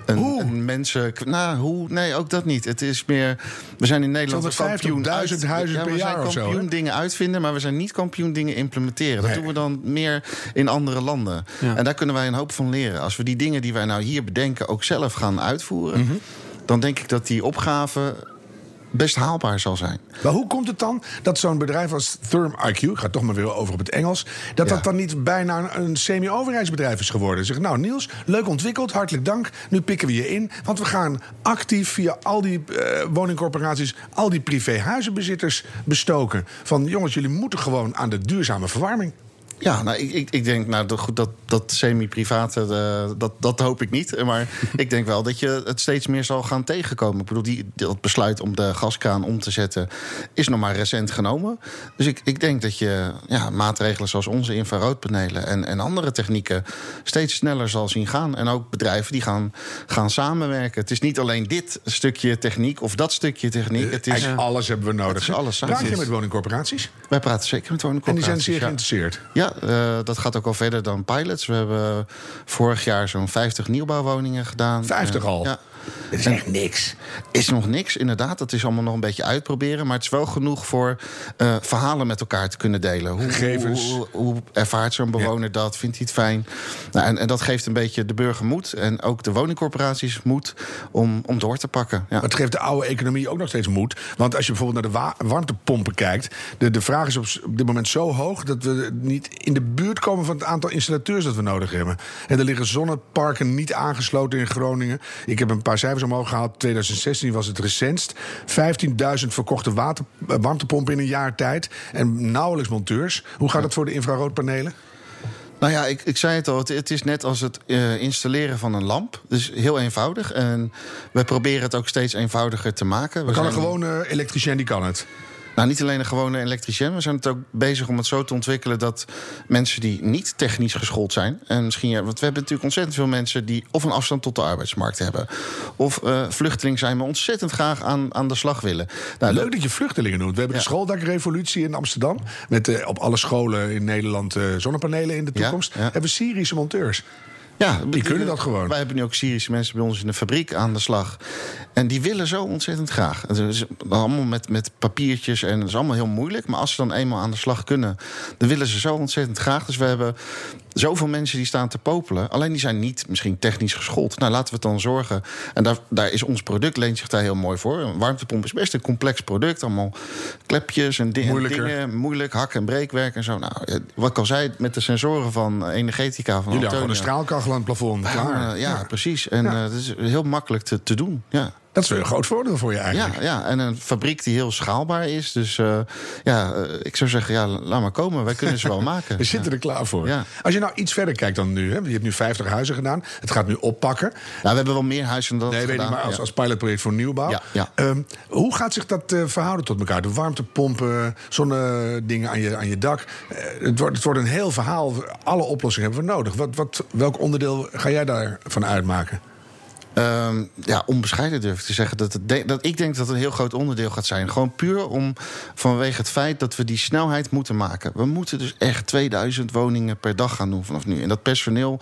een mensen... Nou, hoe? Nee, ook dat niet. Het is meer... We zijn in Nederland een kampioen... 150.000 huizen per jaar of zo. We zijn kampioen dingen uitvinden, maar we zijn niet kampioen dingen implementeren. Dat doen we dan meer in andere landen. Ja. En daar kunnen wij een hoop van leren. Als we die dingen die wij nou hier bedenken ook zelf gaan uitvoeren... Mm-hmm. Dan denk ik dat die opgave... best haalbaar zal zijn. Maar hoe komt het dan dat zo'n bedrijf als Therm-IQ... ik ga toch maar weer over op het Engels... dat dan niet bijna een semi-overheidsbedrijf is geworden? Zeg, nou Niels, leuk ontwikkeld, hartelijk dank. Nu pikken we je in, want we gaan actief via al die woningcorporaties... al die privéhuizenbezitters bestoken. Van jongens, jullie moeten gewoon aan de duurzame verwarming. Ja, nou, ik denk, nou, goed, dat semi-private, dat hoop ik niet. Maar ik denk wel dat je het steeds meer zal gaan tegenkomen. Ik bedoel, dat besluit om de gaskraan om te zetten is nog maar recent genomen. Dus ik denk dat je maatregelen zoals onze infraroodpanelen en andere technieken steeds sneller zal zien gaan. En ook bedrijven die gaan samenwerken. Het is niet alleen dit stukje techniek of dat stukje techniek. Het is, alles hebben we nodig. Praat je met woningcorporaties? Wij praten zeker met woningcorporaties. En die zijn zeer geïnteresseerd? Ja. Dat gaat ook al verder dan pilots. We hebben vorig jaar zo'n 50 nieuwbouwwoningen gedaan. 50 al? Ja. Het is echt niks. Is nog niks, inderdaad. Dat is allemaal nog een beetje uitproberen. Maar het is wel genoeg voor verhalen met elkaar te kunnen delen. Hoe ervaart zo'n bewoner dat? Vindt hij het fijn? Nou, en dat geeft een beetje de burger moed. En ook de woningcorporaties moed om door te pakken. Ja. Maar het geeft de oude economie ook nog steeds moed. Want als je bijvoorbeeld naar de warmtepompen kijkt... De vraag is op dit moment zo hoog... dat we niet in de buurt komen van het aantal installateurs dat we nodig hebben. En er liggen zonneparken niet aangesloten in Groningen. Ik heb een paar cijfers omhoog gehaald. 2016 was het recentst. 15.000 verkochte warmtepompen in een jaar tijd. En nauwelijks monteurs. Hoe gaat het voor de infraroodpanelen? Nou ja, ik zei het al, het is net als het installeren van een lamp. Dus heel eenvoudig. En we proberen het ook steeds eenvoudiger te maken. Kan een gewone elektricien, die kan het? Nou, niet alleen een gewone elektricien. We zijn het ook bezig om het zo te ontwikkelen... dat mensen die niet technisch geschoold zijn... en misschien, want we hebben natuurlijk ontzettend veel mensen... die of een afstand tot de arbeidsmarkt hebben... of vluchteling zijn, maar ontzettend graag aan de slag willen. Nou, leuk dat je vluchtelingen noemt. We hebben de schooldakrevolutie in Amsterdam... met op alle scholen in Nederland zonnepanelen in de toekomst. Ja. Hebben Syrische monteurs. Ja, die kunnen dat gewoon. Wij hebben nu ook Syrische mensen bij ons in de fabriek aan de slag. En die willen zo ontzettend graag. Het is allemaal met papiertjes en het is allemaal heel moeilijk. Maar als ze dan eenmaal aan de slag kunnen, dan willen ze zo ontzettend graag. Dus we hebben zoveel mensen die staan te popelen. Alleen die zijn niet misschien technisch geschoold. Nou, laten we het dan zorgen. En daar is ons product, leent zich daar heel mooi voor. Een warmtepomp is best een complex product. Allemaal klepjes en dingen. Moeilijk, hak- en breekwerk en zo. Nou, wat ik al zei, met de sensoren van Energetica, van Antonio. Van de straalkachel. Aan het plafond, klaar. Ja, precies. En het is heel makkelijk te doen. Ja. Dat is weer een groot voordeel voor je eigenlijk. Ja, en een fabriek die heel schaalbaar is. Dus ik zou zeggen, laat maar komen. Wij kunnen ze wel maken. We zitten er klaar voor. Ja. Als je nou iets verder kijkt dan nu. Hè? Je hebt nu 50 huizen gedaan. Het gaat nu oppakken. Nou, we hebben wel meer huizen dan dat gedaan. Weet ik, maar als pilotproject voor nieuwbouw. Ja. Hoe gaat zich dat verhouden tot elkaar? De warmtepompen, zonnedingen aan je dak. Het wordt een heel verhaal. Alle oplossingen hebben we nodig. Welk onderdeel ga jij daarvan uitmaken? Onbescheiden durf ik te zeggen. Ik denk dat het een heel groot onderdeel gaat zijn. Gewoon puur vanwege het feit dat we die snelheid moeten maken. We moeten dus echt 2000 woningen per dag gaan doen vanaf nu. En dat personeel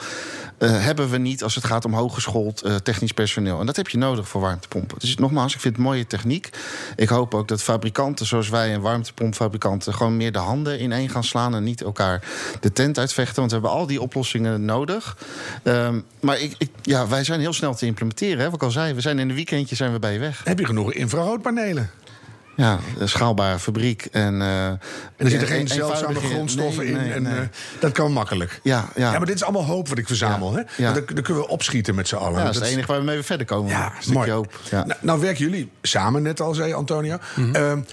hebben we niet als het gaat om hooggeschoold technisch personeel. En dat heb je nodig voor warmtepompen. Dus nogmaals, ik vind het mooie techniek. Ik hoop ook dat fabrikanten zoals wij en warmtepompfabrikanten... gewoon meer de handen ineen gaan slaan en niet elkaar de tent uitvechten. Want we hebben al die oplossingen nodig. Maar wij zijn heel snel te implementeren. Hè? Wat ik al zei, we zijn in de weekendje zijn we bij je weg. Heb je genoeg infraroodpanelen? Ja, een schaalbare fabriek. En er zitten geen zeldzame grondstoffen in. Nee. Dat kan makkelijk. Ja, maar dit is allemaal hoop wat ik verzamel. Ja. Hè? Ja. Dan kunnen we opschieten met z'n allen. Ja, dat is het enige waar we mee verder komen. Ja, een stukje hoop. Ja. Nou werken jullie samen, net al zei Antonio. Mm-hmm.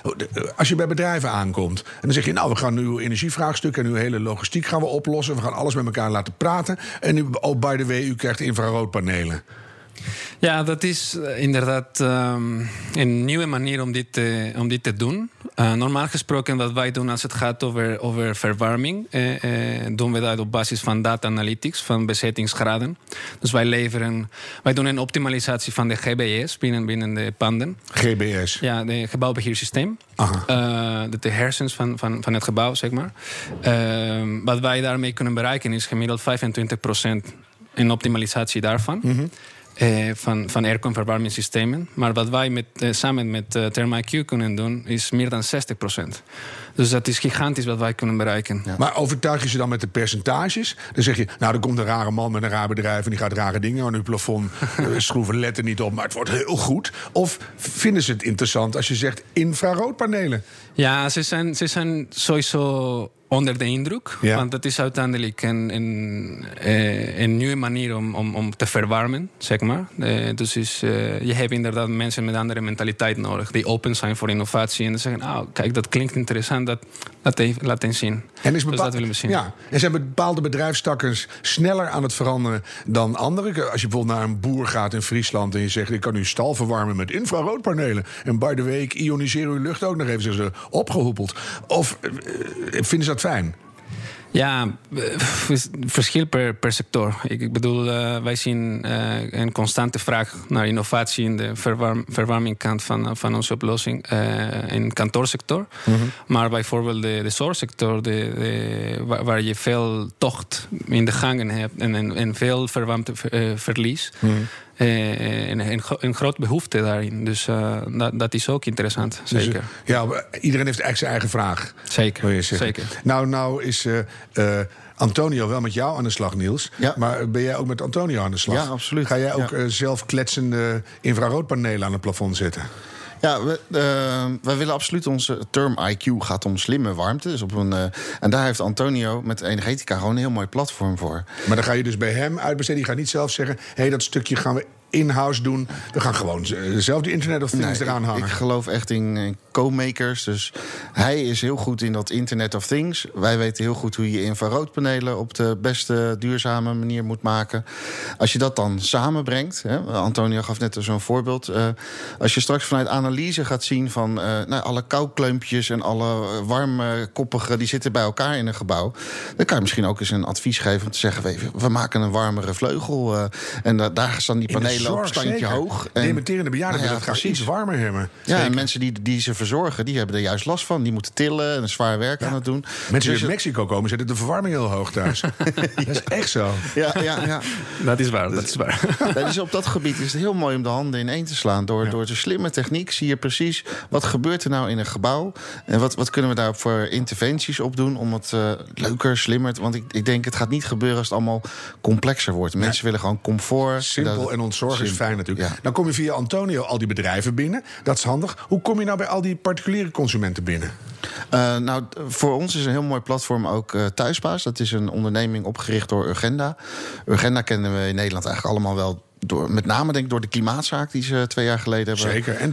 Als je bij bedrijven aankomt... en dan zeg je, nou, we gaan nu uw energievraagstuk... en uw hele logistiek gaan we oplossen. We gaan alles met elkaar laten praten. En u, oh, by the way, u krijgt infraroodpanelen. Ja, dat is inderdaad een nieuwe manier om dit te doen. Normaal gesproken, wat wij doen als het gaat over verwarming... doen we dat op basis van data analytics, van bezettingsgraden. Dus wij doen een optimalisatie van de GBS binnen de panden. GBS? Ja, het gebouwbeheersysteem. De hersens van het gebouw, zeg maar. Wat wij daarmee kunnen bereiken is gemiddeld 25% een optimalisatie daarvan... Mm-hmm. van airconverwarmingssystemen. Maar wat wij samen met Therm-IQ kunnen doen, is meer dan 60%. Dus dat is gigantisch wat wij kunnen bereiken. Ja. Maar overtuig je ze dan met de percentages? Dan zeg je, nou, er komt een rare man met een raar bedrijf en die gaat rare dingen aan uw plafond schroeven, letten niet op, maar het wordt heel goed. Of vinden ze het interessant als je zegt infraroodpanelen? Ja, ze zijn sowieso onder de indruk. Ja. Want dat is uiteindelijk een nieuwe manier om te verwarmen, zeg maar. Dus je hebt inderdaad mensen met andere mentaliteit nodig, die open zijn voor innovatie. En dan zeggen, oh, kijk, dat klinkt interessant, dat laat eens zien. En dus dat willen we zien. Ja. En zijn bepaalde bedrijfstakkers sneller aan het veranderen dan anderen? Als je bijvoorbeeld naar een boer gaat in Friesland en je zegt, ik kan uw stal verwarmen met infraroodpanelen. En by the way, ioniseer uw lucht ook nog even, zeggen ze, opgehoepeld. Of vinden ze dat fijn? Ja, verschil per sector. Ik bedoel, wij zien een constante vraag naar innovatie in de verwarmingkant van onze oplossing in de kantoorsector. Mm-hmm. Maar bijvoorbeeld de zorgsector, waar je veel tocht in de gangen hebt en veel verwarmteverlies. Mm-hmm. Een groot behoefte daarin. Dus dat is ook interessant, zeker. Dus, iedereen heeft eigenlijk zijn eigen vraag. Zeker. Nou is Antonio wel met jou aan de slag, Niels. Ja. Maar ben jij ook met Antonio aan de slag? Ja, absoluut. Ga jij ook zelf kletsende infraroodpanelen aan het plafond zetten? Ja, wij willen absoluut onze Therm-IQ gaat om slimme warmte. Dus en daar heeft Antonio met Energetica gewoon een heel mooi platform voor. Maar dan ga je dus bij hem uitbesteden. Je gaat niet zelf zeggen, hey, dat stukje gaan we in-house doen. We gaan gewoon zelf de Internet of Things eraan hangen. Ik geloof echt in co-makers. Dus hij is heel goed in dat Internet of Things. Wij weten heel goed hoe je infraroodpanelen op de beste duurzame manier moet maken. Als je dat dan samenbrengt. Hè, Antonio gaf net zo'n voorbeeld. Als je straks vanuit analyse gaat zien van alle kouklumpjes en alle warmkoppige, die zitten bij elkaar in een gebouw. Dan kan je misschien ook eens een advies geven om te zeggen, we maken een warmere vleugel. En daar staan die panelen op een standje hoog. En dementerende bejaarden willen het graag iets warmer hebben. Ja, en mensen die ze verzorgen, die hebben er juist last van. Die moeten tillen en zwaar werk aan het doen. Mensen die uit Mexico komen, zetten de verwarming heel hoog thuis. Dat is echt zo. Ja. Dat is waar. Dus op dat gebied is het heel mooi om de handen ineen te slaan. Door de slimme techniek zie je precies wat gebeurt er nou in een gebouw. En wat kunnen we daar voor interventies op doen om het leuker, slimmer. Want ik denk, het gaat niet gebeuren als het allemaal complexer wordt. Mensen willen gewoon comfort. Simpel en zorg is fijn natuurlijk. Ja. Dan kom je via Antonio al die bedrijven binnen. Dat is handig. Hoe kom je nou bij al die particuliere consumenten binnen? Voor ons is een heel mooi platform ook Thuisbaas. Dat is een onderneming opgericht door Urgenda. Urgenda kennen we in Nederland eigenlijk allemaal wel. Met name denk ik door de klimaatzaak die ze 2 jaar geleden hebben gewonnen. Zeker, en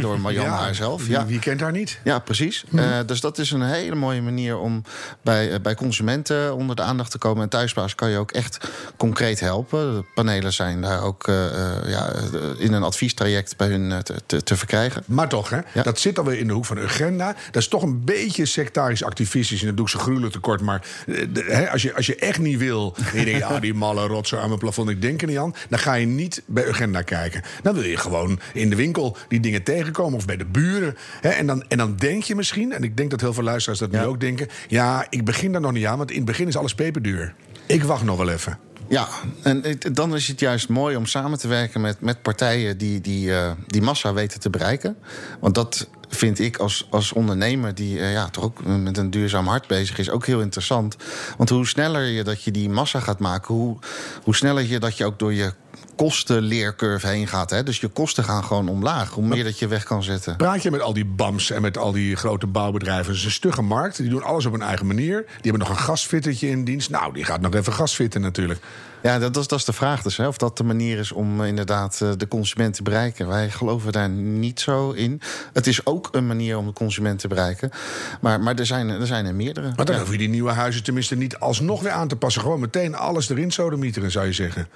door Marjan haarzelf. Wie kent haar niet? Ja, precies. Dus dat is een hele mooie manier om bij consumenten onder de aandacht te komen. En Thuisbaas kan je ook echt concreet helpen. De panelen zijn daar ook in een adviestraject bij hun te verkrijgen. Maar toch, hè? Ja. Dat zit alweer in de hoek van Urgenda. Dat is toch een beetje sectarisch activistisch. En dat doe ik ze gruwelijk tekort. Maar als je echt niet wil, en je denkt, die malle rotzooi aan mijn plafond, ik denk er niet aan, dan ga je niet bij Urgenda kijken. Dan wil je gewoon in de winkel die dingen tegenkomen of bij de buren. Hè? En dan denk je misschien, en ik denk dat heel veel luisteraars dat nu ook denken, ik begin daar nog niet aan, want in het begin is alles peperduur. Ik wacht nog wel even. Ja, en dan is het juist mooi om samen te werken met partijen die massa weten te bereiken. Want dat vind ik als ondernemer die toch ook met een duurzaam hart bezig is, ook heel interessant. Want hoe sneller je dat je die massa gaat maken, hoe sneller je dat je ook door je kostenleercurve heen gaat. Hè? Dus je kosten gaan gewoon omlaag. Hoe meer dat je weg kan zetten. Praat je met al die BAM's en met al die grote bouwbedrijven. Het is een stugge markt. Die doen alles op hun eigen manier. Die hebben nog een gasfittertje in dienst. Nou, die gaat nog even gasfitten natuurlijk. Ja, dat is de vraag dus. Hè? Of dat de manier is om inderdaad de consument te bereiken. Wij geloven daar niet zo in. Het is ook een manier om de consument te bereiken. Maar er zijn er meerdere. Maar dan hoef je die nieuwe huizen tenminste niet alsnog weer aan te passen. Gewoon meteen alles erin sodemieteren, zou je zeggen.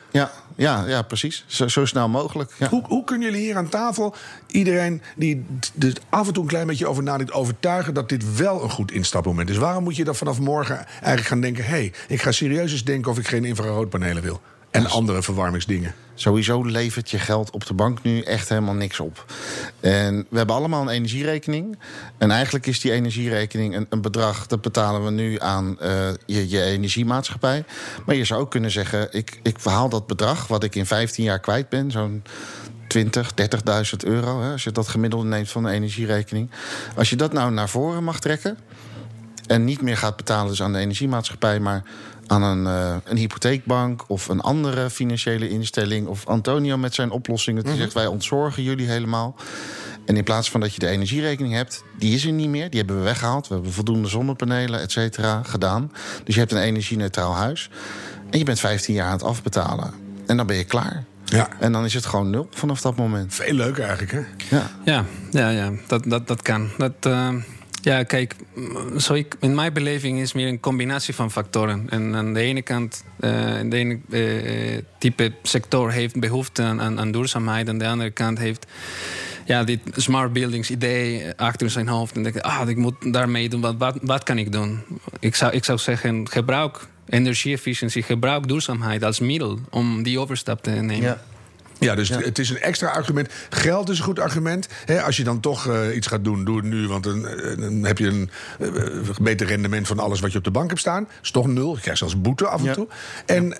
Ja, precies. Zo snel mogelijk. Ja. Hoe kunnen jullie hier aan tafel iedereen die er af en toe een klein beetje over nadenkt overtuigen dat dit wel een goed instapmoment is? Waarom moet je dan vanaf morgen eigenlijk gaan denken, hey, ik ga serieus eens denken of ik geen infraroodpanelen wil? En andere verwarmingsdingen. Sowieso levert je geld op de bank nu echt helemaal niks op. En we hebben allemaal een energierekening. En eigenlijk is die energierekening een bedrag... dat betalen we nu aan je energiemaatschappij. Maar je zou ook kunnen zeggen... ik haal dat bedrag wat ik in 15 jaar kwijt ben... zo'n 20.000, 30.000 euro... Hè, als je dat gemiddelde neemt van de energierekening. Als je dat nou naar voren mag trekken... en niet meer gaat betalen dus aan de energiemaatschappij... maar aan een hypotheekbank of een andere financiële instelling... of Antonio met zijn oplossingen die zegt... wij ontzorgen jullie helemaal. En in plaats van dat je de energierekening hebt... die is er niet meer, die hebben we weggehaald. We hebben voldoende zonnepanelen, et cetera, gedaan. Dus je hebt een energie-neutraal huis. En je bent 15 jaar aan het afbetalen. En dan ben je klaar. Ja. En dan is het gewoon nul vanaf dat moment. Veel leuker eigenlijk, hè? Ja, dat kan. Ja, kijk, in mijn beleving is meer een combinatie van factoren. En aan de ene kant, de ene type sector heeft behoefte aan duurzaamheid. Aan de andere kant heeft dit smart buildings idee achter zijn hoofd. En denkt, ik moet daarmee doen. Wat kan ik doen? Ik zou zeggen, gebruik energie-efficiëntie, gebruik duurzaamheid als middel om die overstap te nemen. Ja. Ja, dus het is een extra argument. Geld is een goed argument. He, als je dan toch iets gaat doen, doe het nu. Want dan heb je een beter rendement van alles wat je op de bank hebt staan. Dat is toch nul. Je krijgt zelfs boete af en toe. En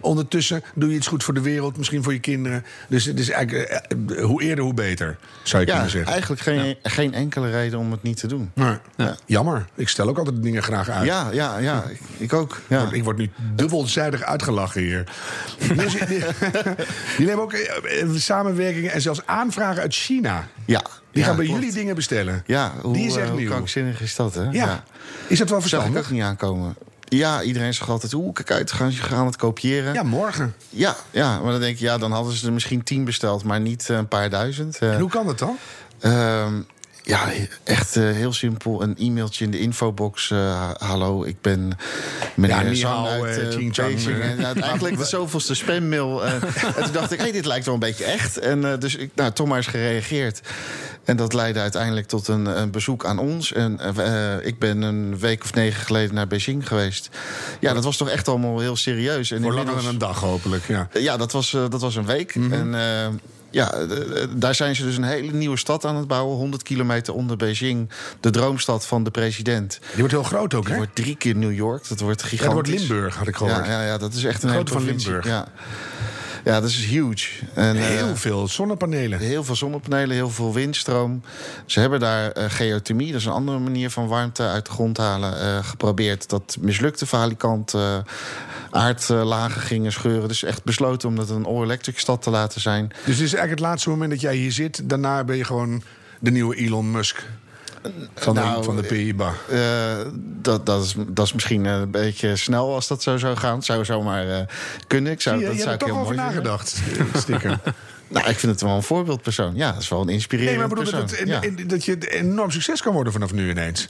ondertussen doe je iets goed voor de wereld. Misschien voor je kinderen. Dus het is eigenlijk hoe eerder, hoe beter. Zou je kunnen zeggen. Eigenlijk geen enkele reden om het niet te doen. Maar, jammer. Ik stel ook altijd dingen graag uit. Ja. Ik ook. Ja. Ik word nu dubbelzijdig uitgelachen hier. Jullie hebben ook samenwerkingen en zelfs aanvragen uit China. Ja. Die gaan bij jullie dingen bestellen. Ja, hoe krankzinnig is dat, hè? Ja. Is dat wel verstandig? Dat kan ik niet aankomen. Ja, iedereen zegt altijd, kijk uit, gaan het kopiëren. Ja, morgen. Ja, maar dan denk je, dan hadden ze er misschien 10 besteld... maar niet een paar duizend. En hoe kan dat dan? Ja, echt heel simpel. Een e-mailtje in de infobox. Hallo, ik ben meneer Zang uit Beijing. Eigenlijk de zoveelste spammail. En toen dacht ik, dit lijkt wel een beetje echt. En dus ik, toch maar eens gereageerd. En dat leidde uiteindelijk tot een bezoek aan ons. En ik ben een week of 9 geleden naar Beijing geweest. Ja, dat was toch echt allemaal heel serieus. En voor langer dan een dag, hopelijk. Ja, dat was een week. Mm-hmm. En... daar zijn ze dus een hele nieuwe stad aan het bouwen. 100 kilometer onder Beijing. De droomstad van de president. Die wordt heel groot ook, hè? Die wordt 3 keer New York. Dat wordt gigantisch. Dat wordt Limburg, had ik gehoord. Ja, dat is echt een grote van Limburg. Ja, dat is huge. En, heel veel zonnepanelen. Heel veel zonnepanelen, heel veel windstroom. Ze hebben daar geothermie, dat is een andere manier van warmte uit de grond halen, geprobeerd. Dat mislukte falikant, aardlagen gingen scheuren. Dus echt besloten om dat een all-electric stad te laten zijn. Dus dit is eigenlijk het laatste moment dat jij hier zit. Daarna ben je gewoon de nieuwe Elon Musk. Van de PIBA. Dat is misschien een beetje snel als dat zo zou gaan. Het zou zomaar kunnen. Je hebt er toch over nagedacht, Sticker. Ik vind het wel een voorbeeldpersoon. Ja, dat is wel een inspirerend persoon. Dat je enorm succes kan worden vanaf nu ineens.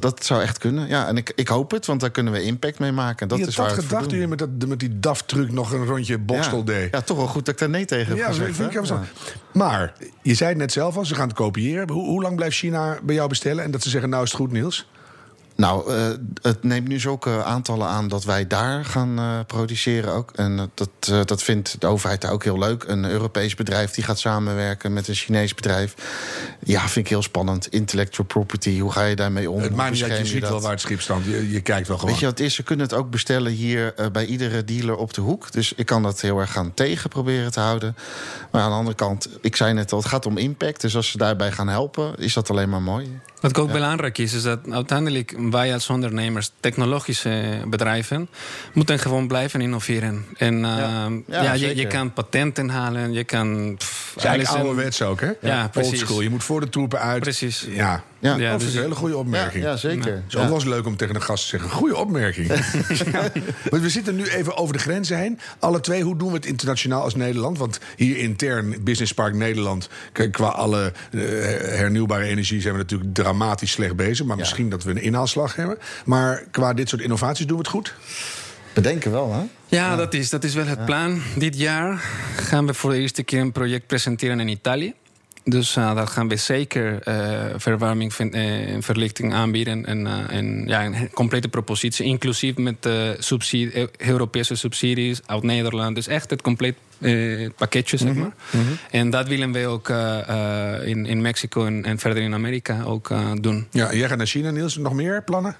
Dat zou echt kunnen. Ja, en ik hoop het, want daar kunnen we impact mee maken. Dat is waar het voor doen. Je had dat gedacht toen je met die DAF-truc nog een rondje bokstel deed. Ja, toch wel goed dat ik daar nee tegen heb gezegd. Vind ik maar, je zei het net zelf al, ze gaan het kopiëren. Hoe lang blijft China bij jou bestellen? En dat ze zeggen, nou is het goed, Niels? Het neemt nu zulke aantallen aan dat wij daar gaan produceren ook. En dat vindt de overheid daar ook heel leuk. Een Europees bedrijf die gaat samenwerken met een Chinees bedrijf. Ja, vind ik heel spannend. Intellectual property, hoe ga je daarmee om? Het maakt niet uit, je ziet wel waar het schip strandt. Je kijkt wel gewoon. Weet je wat het is? Ze kunnen het ook bestellen hier bij iedere dealer op de hoek. Dus ik kan dat heel erg gaan tegen proberen te houden. Maar aan de andere kant, ik zei net al, het gaat om impact. Dus als ze daarbij gaan helpen, is dat alleen maar mooi. Wat ook belangrijk is, is dat uiteindelijk wij als ondernemers, technologische bedrijven, moeten gewoon blijven innoveren. En je kan patenten halen, je kan... Het is eigenlijk ouderwets ook, hè? Ja, precies. Old school, je moet voor de troepen uit. Precies. Ja, dat is een hele goede opmerking. Ja, zeker. Het is ook wel eens leuk om tegen een gast te zeggen, goede opmerking. Maar we zitten nu even over de grenzen heen. Alle twee, hoe doen we het internationaal als Nederland? Want hier intern, Business Park Nederland, qua alle hernieuwbare energie zijn we natuurlijk dramatisch slecht bezig. Maar misschien dat we een inhaalslag hebben. Maar qua dit soort innovaties doen we het goed? Bedenken wel, hè? Ja. Dat is wel het plan. Dit jaar gaan we voor de eerste keer een project presenteren in Italië. Dus daar gaan we zeker verwarming en verlichting aanbieden. En ja, een complete propositie, inclusief met Europese subsidies uit Nederland. Dus echt het compleet pakketje, zeg maar. Mm-hmm. En dat willen we ook in Mexico en verder in Amerika ook doen. Ja, jij gaat naar China, Niels. Nog meer plannen?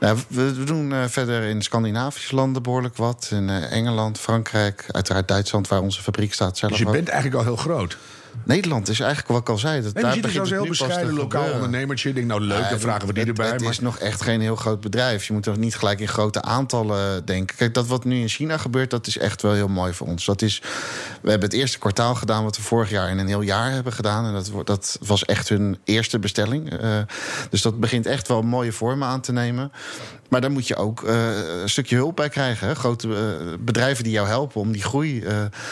Nou, we doen verder in Scandinavische landen behoorlijk wat. In Engeland, Frankrijk, uiteraard Duitsland, waar onze fabriek staat zelf. Dus je bent eigenlijk al heel groot. Nederland is eigenlijk wat ik al zei. Dat, en daar je ziet zo'n heel bescheiden lokaal ondernemertje. Ik denk, nou leuk, dan vragen we die erbij. Het is nog echt geen heel groot bedrijf. Je moet er niet gelijk in grote aantallen denken. Kijk, dat wat nu in China gebeurt, dat is echt wel heel mooi voor ons. Dat is, we hebben het eerste kwartaal gedaan wat we vorig jaar in een heel jaar hebben gedaan. En dat was echt hun eerste bestelling. Dus dat begint echt wel mooie vormen aan te nemen. Maar daar moet je ook een stukje hulp bij krijgen. Hè? Grote bedrijven die jou helpen om die groei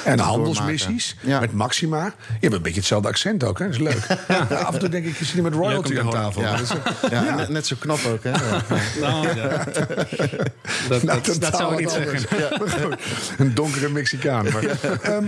en handelsmissies met Maxima. Je hebt een beetje hetzelfde accent ook, hè? Dat is leuk. Ja. Ja, af en toe denk ik, je zit hier met royalty aan tafel. Ja. Ja. Net zo knap ook, hè? Ja. Nou, ja. Dat zou ik niet zeggen. Ja. Goed, een donkere Mexicaan. Maar. Ja.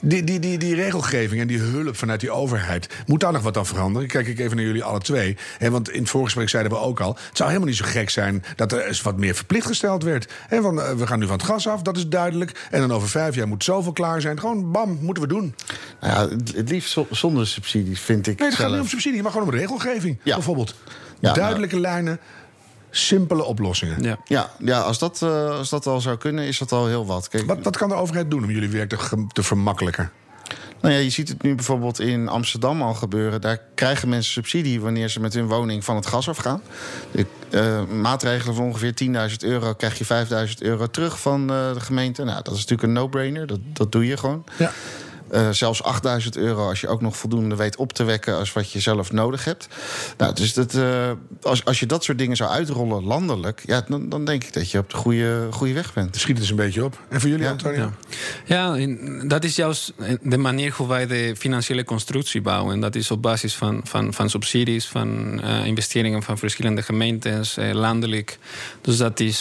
Die regelgeving en die hulp vanuit die overheid, moet daar nog wat aan veranderen? Kijk ik even naar jullie alle twee. Hè, want in het vorige gesprek zeiden we ook al, het zou helemaal niet zo gek zijn dat er eens wat meer verplicht gesteld werd. He, van, we gaan nu van het gas af, dat is duidelijk. En dan over 5 jaar moet zoveel klaar zijn. Gewoon bam, moeten we doen. Nou ja, het liefst zonder subsidies, vind ik. Nee, het gaat niet om subsidie, maar gewoon om regelgeving. Ja. Bijvoorbeeld duidelijke lijnen, simpele oplossingen. Ja, als dat al zou kunnen, is dat al heel wat. Kijk, wat kan de overheid doen om jullie werk te vermakkelijken? Nou ja, je ziet het nu bijvoorbeeld in Amsterdam al gebeuren. Daar krijgen mensen subsidie wanneer ze met hun woning van het gas afgaan. De maatregelen van ongeveer €10.000 krijg je €5.000 terug van de gemeente. Nou, dat is natuurlijk een no-brainer. Dat doe je gewoon. Ja. Zelfs €8.000 als je ook nog voldoende weet op te wekken als wat je zelf nodig hebt. Nou, dus dat, als je dat soort dingen zou uitrollen landelijk, ja, dan denk ik dat je op de goede weg bent. Schiet het eens een beetje op. En voor jullie, Antonio? Ja, dat is juist de manier hoe wij de financiële constructie bouwen. En dat is op basis van subsidies, van investeringen van verschillende gemeentes, landelijk. Dus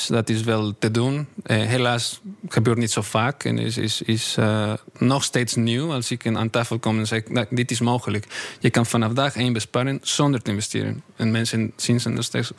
dat is wel te doen. Helaas gebeurt niet zo vaak en is nog steeds nieuw. Als ik aan tafel kom en zeg, dit is mogelijk. Je kan vanaf dag 1 besparen zonder te investeren. En mensen zien ze nog steeds,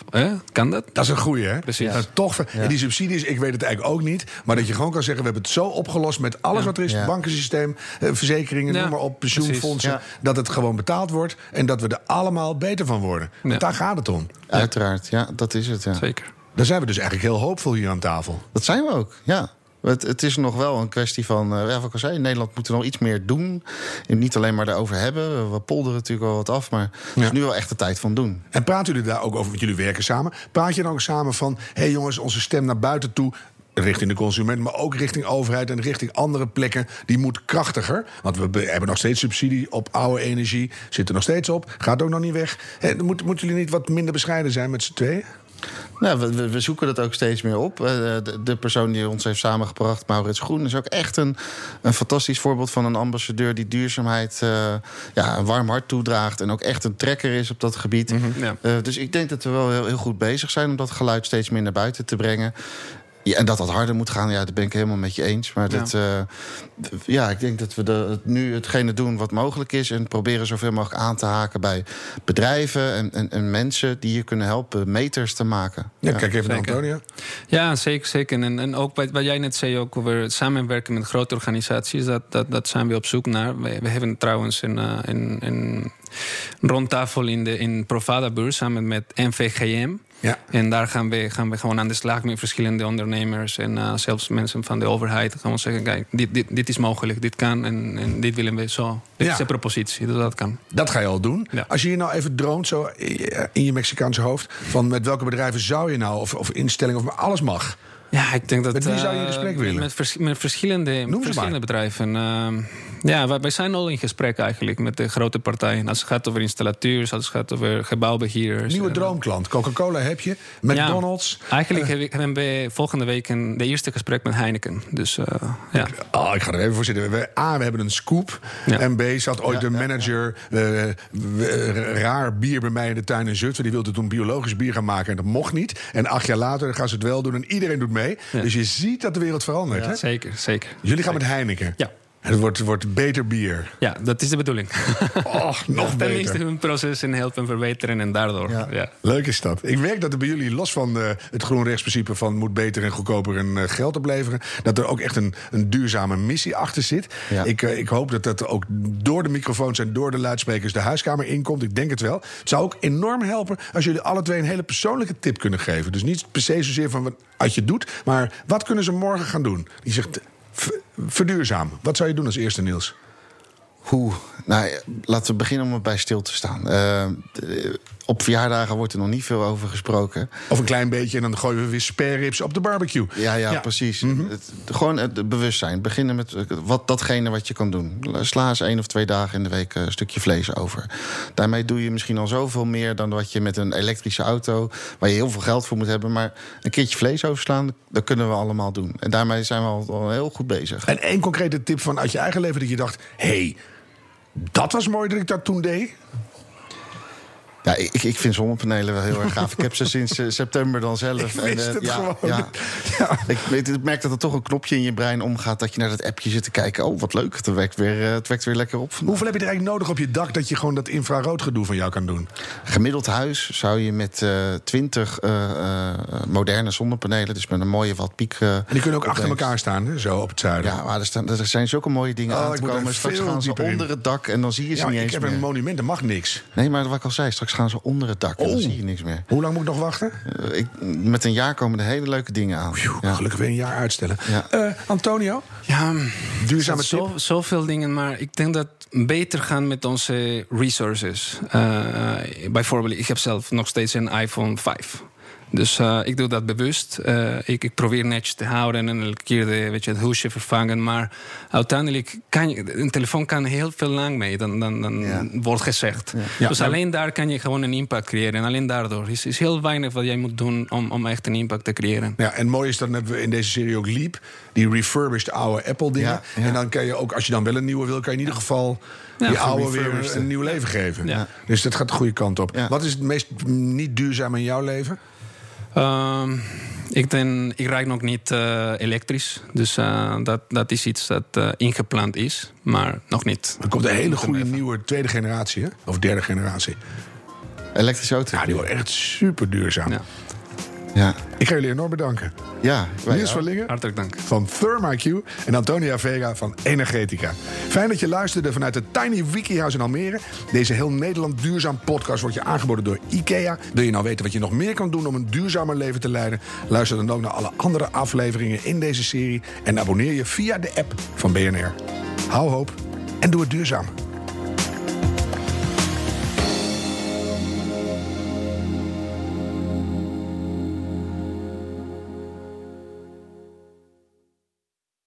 kan dat? Dat is een goeie, hè? Precies. Ja. Toch, ja. En die subsidies, ik weet het eigenlijk ook niet. Maar dat je gewoon kan zeggen, we hebben het zo opgelost met alles wat er is. Het bankensysteem, verzekeringen, noem maar op, pensioenfondsen. Ja. Dat het gewoon betaald wordt en dat we er allemaal beter van worden. Want daar gaat het om. Ja. Uiteraard, ja, dat is het. Ja. Zeker. Daar zijn we dus eigenlijk heel hoopvol hier aan tafel. Dat zijn we ook, ja. Het is nog wel een kwestie van, wat ik al zei, in Nederland moeten we nog iets meer doen. En niet alleen maar daarover hebben. We polderen natuurlijk al wat af, maar het is nu wel echt de tijd van doen. En praten jullie daar ook over, want jullie werken samen. Praat je dan ook samen van, hé jongens, onze stem naar buiten toe, richting de consument, maar ook richting overheid en richting andere plekken, die moet krachtiger. Want we hebben nog steeds subsidie op oude energie, zit er nog steeds op, gaat ook nog niet weg. Moeten jullie niet wat minder bescheiden zijn met z'n tweeën? Nou, we zoeken dat ook steeds meer op. De persoon die ons heeft samengebracht, Maurits Groen, is ook echt een fantastisch voorbeeld van een ambassadeur die duurzaamheid een warm hart toedraagt en ook echt een trekker is op dat gebied. Mm-hmm, ja. Dus ik denk dat we wel heel, heel goed bezig zijn om dat geluid steeds meer naar buiten te brengen. Ja, en dat harder moet gaan, ja, dat ben ik helemaal met je eens. Maar ik denk dat we nu hetgene doen wat mogelijk is en proberen zoveel mogelijk aan te haken bij bedrijven en mensen die je kunnen helpen meters te maken. Ja, kijk even naar Antonio. Ja, zeker. En ook wat jij net zei ook over samenwerken met grote organisaties, dat zijn we op zoek naar. We hebben trouwens een rondtafel in Provada-beurs samen met NVGM. Ja. En daar gaan we gewoon aan de slag met verschillende ondernemers en zelfs mensen van de overheid. Gaan we zeggen, kijk, dit is mogelijk, dit kan en dit willen we zo. Dit is een propositie, dus dat kan. Dat ga je al doen. Ja. Als je hier nou even droomt, zo in je Mexicaanse hoofd, van met welke bedrijven zou je nou, of instellingen, of alles mag. Ja, ik denk dat. Met wie zou je in gesprek willen? Met verschillende bedrijven. Wij zijn al in gesprek eigenlijk met de grote partijen. Als het gaat over installateurs, als het gaat over gebouwbeheerders. Nieuwe droomklant. Coca-Cola heb je, McDonald's. Ja, eigenlijk hebben we volgende week de eerste gesprek met Heineken. Dus, ik ga er even voor zitten. We hebben een scoop. Ja. En B zat ooit de manager. Raar bier bij mij in de tuin in Zutphen. Die wilde toen biologisch bier gaan maken en dat mocht niet. En 8 jaar later gaan ze het wel doen en iedereen doet mee. Ja. Dus je ziet dat de wereld verandert. Ja, hè? Zeker. Jullie gaan met Heineken. Ja. Het wordt beter bier. Ja, dat is de bedoeling. Oh, nog beter. Tenminste hun proces en helpen verbeteren en daardoor. Ja. Ja. Leuk is dat. Ik merk dat er bij jullie, los van het groenrechtsprincipe van moet beter en goedkoper en geld opleveren, dat er ook echt een duurzame missie achter zit. Ja. Ik hoop dat dat ook door de microfoons en door de luidsprekers de huiskamer inkomt. Ik denk het wel. Het zou ook enorm helpen als jullie alle twee een hele persoonlijke tip kunnen geven. Dus niet per se zozeer van wat je doet, maar wat kunnen ze morgen gaan doen? Die zegt... Verduurzaam. Wat zou je doen als eerste, Niels? Nou, laten we beginnen om erbij stil te staan. Op verjaardagen wordt er nog niet veel over gesproken. Of een klein beetje en dan gooien we weer spareribs op de barbecue. Ja. Precies. Mm-hmm. Gewoon het bewustzijn. Beginnen met datgene wat je kan doen. Sla eens 1 of 2 dagen in de week een stukje vlees over. Daarmee doe je misschien al zoveel meer dan wat je met een elektrische auto, waar je heel veel geld voor moet hebben, maar een keertje vlees overslaan, dat kunnen we allemaal doen. En daarmee zijn we al heel goed bezig. En één concrete tip van uit je eigen leven dat je dacht, hey, dat was mooi dat ik dat toen deed. Ja, ik vind zonnepanelen wel heel erg gaaf. Ik heb ze sinds september dan zelf. Ik merk dat er toch een knopje in je brein omgaat, dat je naar dat appje zit te kijken. Oh, wat leuk. Het wekt weer lekker op. Hoeveel heb je er eigenlijk nodig op je dak dat je gewoon dat infraroodgedoe van jou kan doen? Gemiddeld huis zou je met 20 moderne zonnepanelen, dus met een mooie wattpiek. En die kunnen ook achter elkaar staan, hè? Zo op het zuiden. Ja, maar er zijn zulke mooie dingen aan te komen. Straks gaan ze onder het dak en dan zie je ze niet eens meer. Ik heb een monument, dat mag niks. Nee, maar wat ik al zei, straks gaan ze onder het dak en dan zie je niks meer. Hoe lang moet ik nog wachten? Met een jaar komen er hele leuke dingen aan. Gelukkig weer een jaar uitstellen. Ja. Antonio? Ja, duurzame tip? Zoveel dingen, maar ik denk dat beter gaan met onze resources. Bijvoorbeeld, ik heb zelf nog steeds een iPhone 5. Dus ik doe dat bewust. Ik probeer netjes te houden en elke keer het hoesje vervangen. Maar uiteindelijk een telefoon kan heel veel lang mee. Dan wordt gezegd. Ja. Dus alleen daar kan je gewoon een impact creëren. En alleen daardoor. Er is heel weinig wat jij moet doen om echt een impact te creëren. Ja, en mooi is dat hebben we in deze serie ook Leap. Die refurbished oude Apple dingen. Ja. En dan kan je ook, als je dan wel een nieuwe wil, kan je in ieder geval die oude weer een nieuw leven geven. Ja. Dus dat gaat de goede kant op. Ja. Wat is het meest niet duurzaam in jouw leven? Ik rijd nog niet elektrisch. Dus dat is iets dat ingepland is, maar nog niet. Er komt een hele goede nieuwe tweede generatie, hè? Of derde generatie. Elektrische auto. Ja, die wordt echt super duurzaam. Ja. Ik ga jullie enorm bedanken. Ja, Niels van Lingen. Hartelijk dank. Van Therm-IQ en Antonia Vega van Energetica. Fijn dat je luisterde vanuit het Tiny WikiHouse in Almere. Deze heel Nederland duurzaam podcast wordt je aangeboden door Ikea. Wil je nou weten wat je nog meer kan doen om een duurzamer leven te leiden? Luister dan ook naar alle andere afleveringen in deze serie. En abonneer je via de app van BNR. Hou hoop en doe het duurzaam.